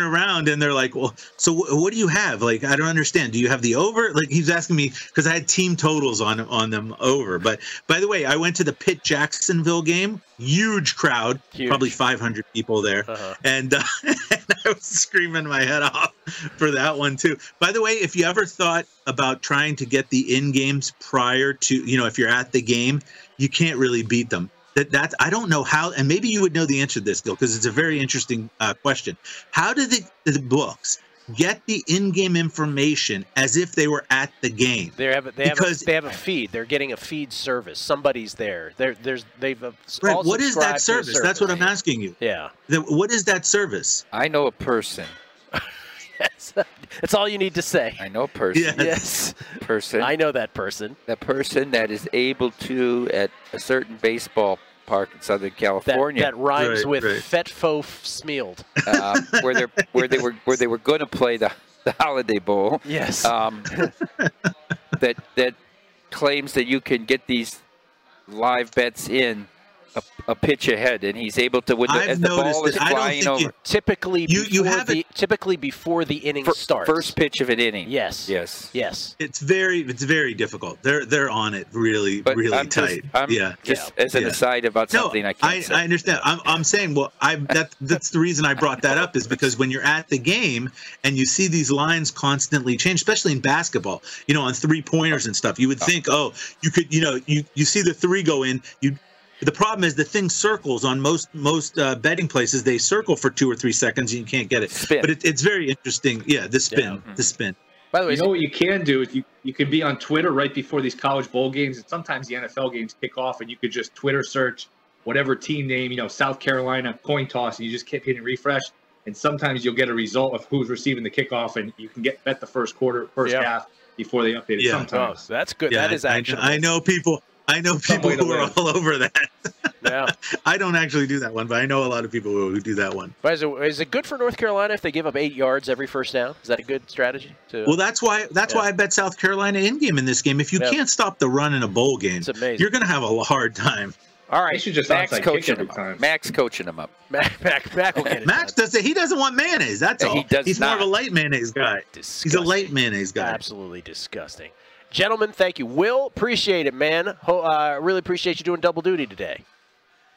around and they're like, well, so what do you have? Like, I don't understand. Do you have the over? Like, he's asking me because I had team totals on them over. But by the way, I went to the Pitt Jacksonville game. Huge crowd, probably 500 people there. And I was screaming my head off for that one too. By the way, if you ever thought about trying to get the in games prior to, you know, if you're at the game, you can't really beat them. That's I don't know how, and maybe you would know the answer to this, Gil, because it's a very interesting question. How do the books get the in-game information as if they were at the game? They have a feed. They're getting a feed service. Somebody's there. Brett, what is that service? That's what I'm asking you. Yeah. What is that service? I know a person. That's all you need to say. I know a person. Yes. Person. I know that person. The person that is able to, at a certain baseball park in Southern California, that rhymes with Fetfo Smealed, where they were going to play the Holiday Bowl. Yes. That claims that you can get these live bets in a pitch ahead, and he's able to win as the ball is flying over. Typically before the inning starts. First pitch of an inning. Yes. It's very difficult. They're on it really tight. As an aside about something I can't say. I understand. I'm saying, well, that's the reason I brought that up, is because when you're at the game and you see these lines constantly change, especially in basketball, you know, on 3-pointers and stuff, you would think, you could, you know, you see the 3 go in, the problem is the thing circles on most betting places. They circle for 2 or 3 seconds and you can't get it. Spin. But it's very interesting. Yeah, the spin. Yeah. The spin. By the way, you know what you can do? You can be on Twitter right before these college bowl games, and sometimes the NFL games kick off, and you could just Twitter search whatever team name, you know, South Carolina coin toss, and you just keep hitting refresh. And sometimes you'll get a result of who's receiving the kickoff, and you can bet the first half before they update it. Yeah. Sometimes. Oh, that's good. Yeah, that is actually. I know people. Who are all over that. Yeah. I don't actually do that one, but I know a lot of people who do that one. But is it good for North Carolina if they give up 8 yards every first down? Is that a good strategy? Well, that's why I bet South Carolina in-game in this game. If you can't stop the run in a bowl game, you're going to have a hard time. All right, should just Max coaching him up. Max will get it. Max he doesn't want mayonnaise, that's all. He's more of a light mayonnaise guy. Disgusting. He's a light mayonnaise guy. Absolutely disgusting. Gentlemen, thank you. Will, appreciate it, man. Really appreciate you doing double duty today.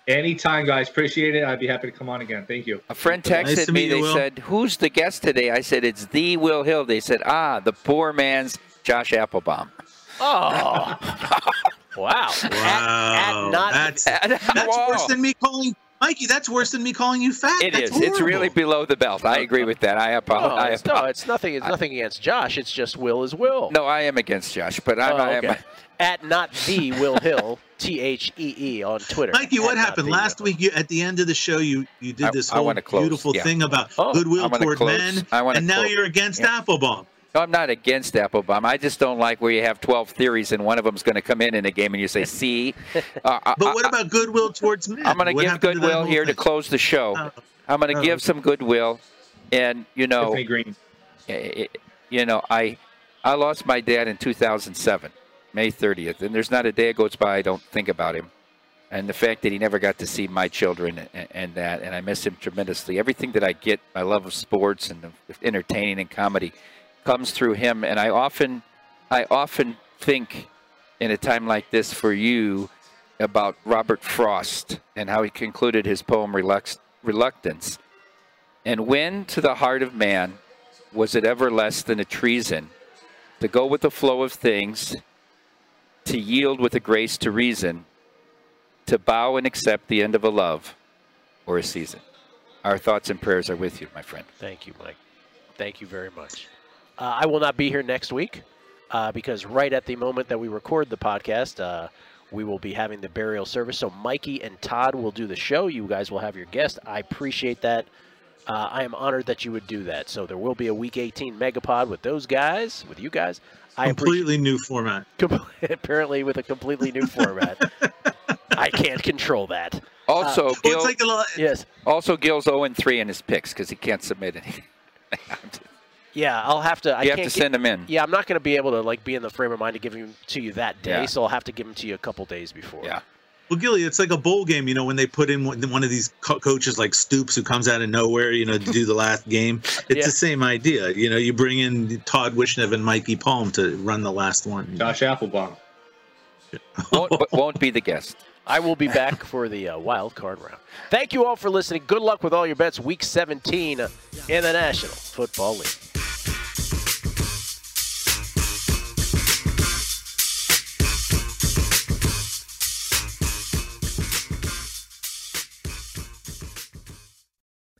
Anytime, guys. Appreciate it. I'd be happy to come on again. Thank you. A friend texted me. They said, who's the guest today? I said, it's the Will Hill. They said, the poor man's Josh Applebaum. Oh. Wow. That's worse than me calling. Mikey, that's worse than me calling you fat. It is. Horrible. It's really below the belt. I agree with that. I apologize. No, it's nothing. It's nothing against Josh. It's just Will is Will. No, I am against Josh, but I am. At not the Will Hill, THEE on Twitter. Mikey, what happened last week? You, at the end of the show, you did this whole beautiful thing about goodwill toward men, and now you're against Applebaum. No, I'm not against Applebaum. I just don't like where you have 12 theories and one of them's going to come in a game and you say, see. But what about goodwill towards men? I'm going to give goodwill here to close the show. I'm going to give some goodwill. And, I lost my dad in 2007, May 30th. And there's not a day goes by I don't think about him. And the fact that he never got to see my children and I miss him tremendously. Everything that I get, my love of sports and of entertaining and comedy, comes through him, and I often think in a time like this for you about Robert Frost and how he concluded his poem Reluctance. And when to the heart of man was it ever less than a treason to go with the flow of things, to yield with a grace to reason, to bow and accept the end of a love or a season. Our thoughts and prayers are with you, my friend. Thank you, Mike. Thank you very much. I will not be here next week because right at the moment that we record the podcast, we will be having the burial service. So Mikey and Todd will do the show. You guys will have your guest. I appreciate that. I am honored that you would do that. So there will be a Week 18 Megapod with those guys, with you guys. Completely new format. Apparently with a completely new format. I can't control that. Also, Gil, it's like a lot. Yes. Also, Gil's 0-3 in his picks because he can't submit anything. Yeah, I'll have to. You have to send them in. Yeah, I'm not going to be able to be in the frame of mind to give them to you that day, so I'll have to give them to you a couple days before. Yeah. Well, Gilly, it's like a bowl game, when they put in one of these coaches like Stoops, who comes out of nowhere, to do the last game. It's the same idea. You bring in Todd Wishnev and Mikey Palm to run the last one. Josh Applebaum. Won't be the guest. I will be back for the wild card round. Thank you all for listening. Good luck with all your bets. Week 17 in the National Football League.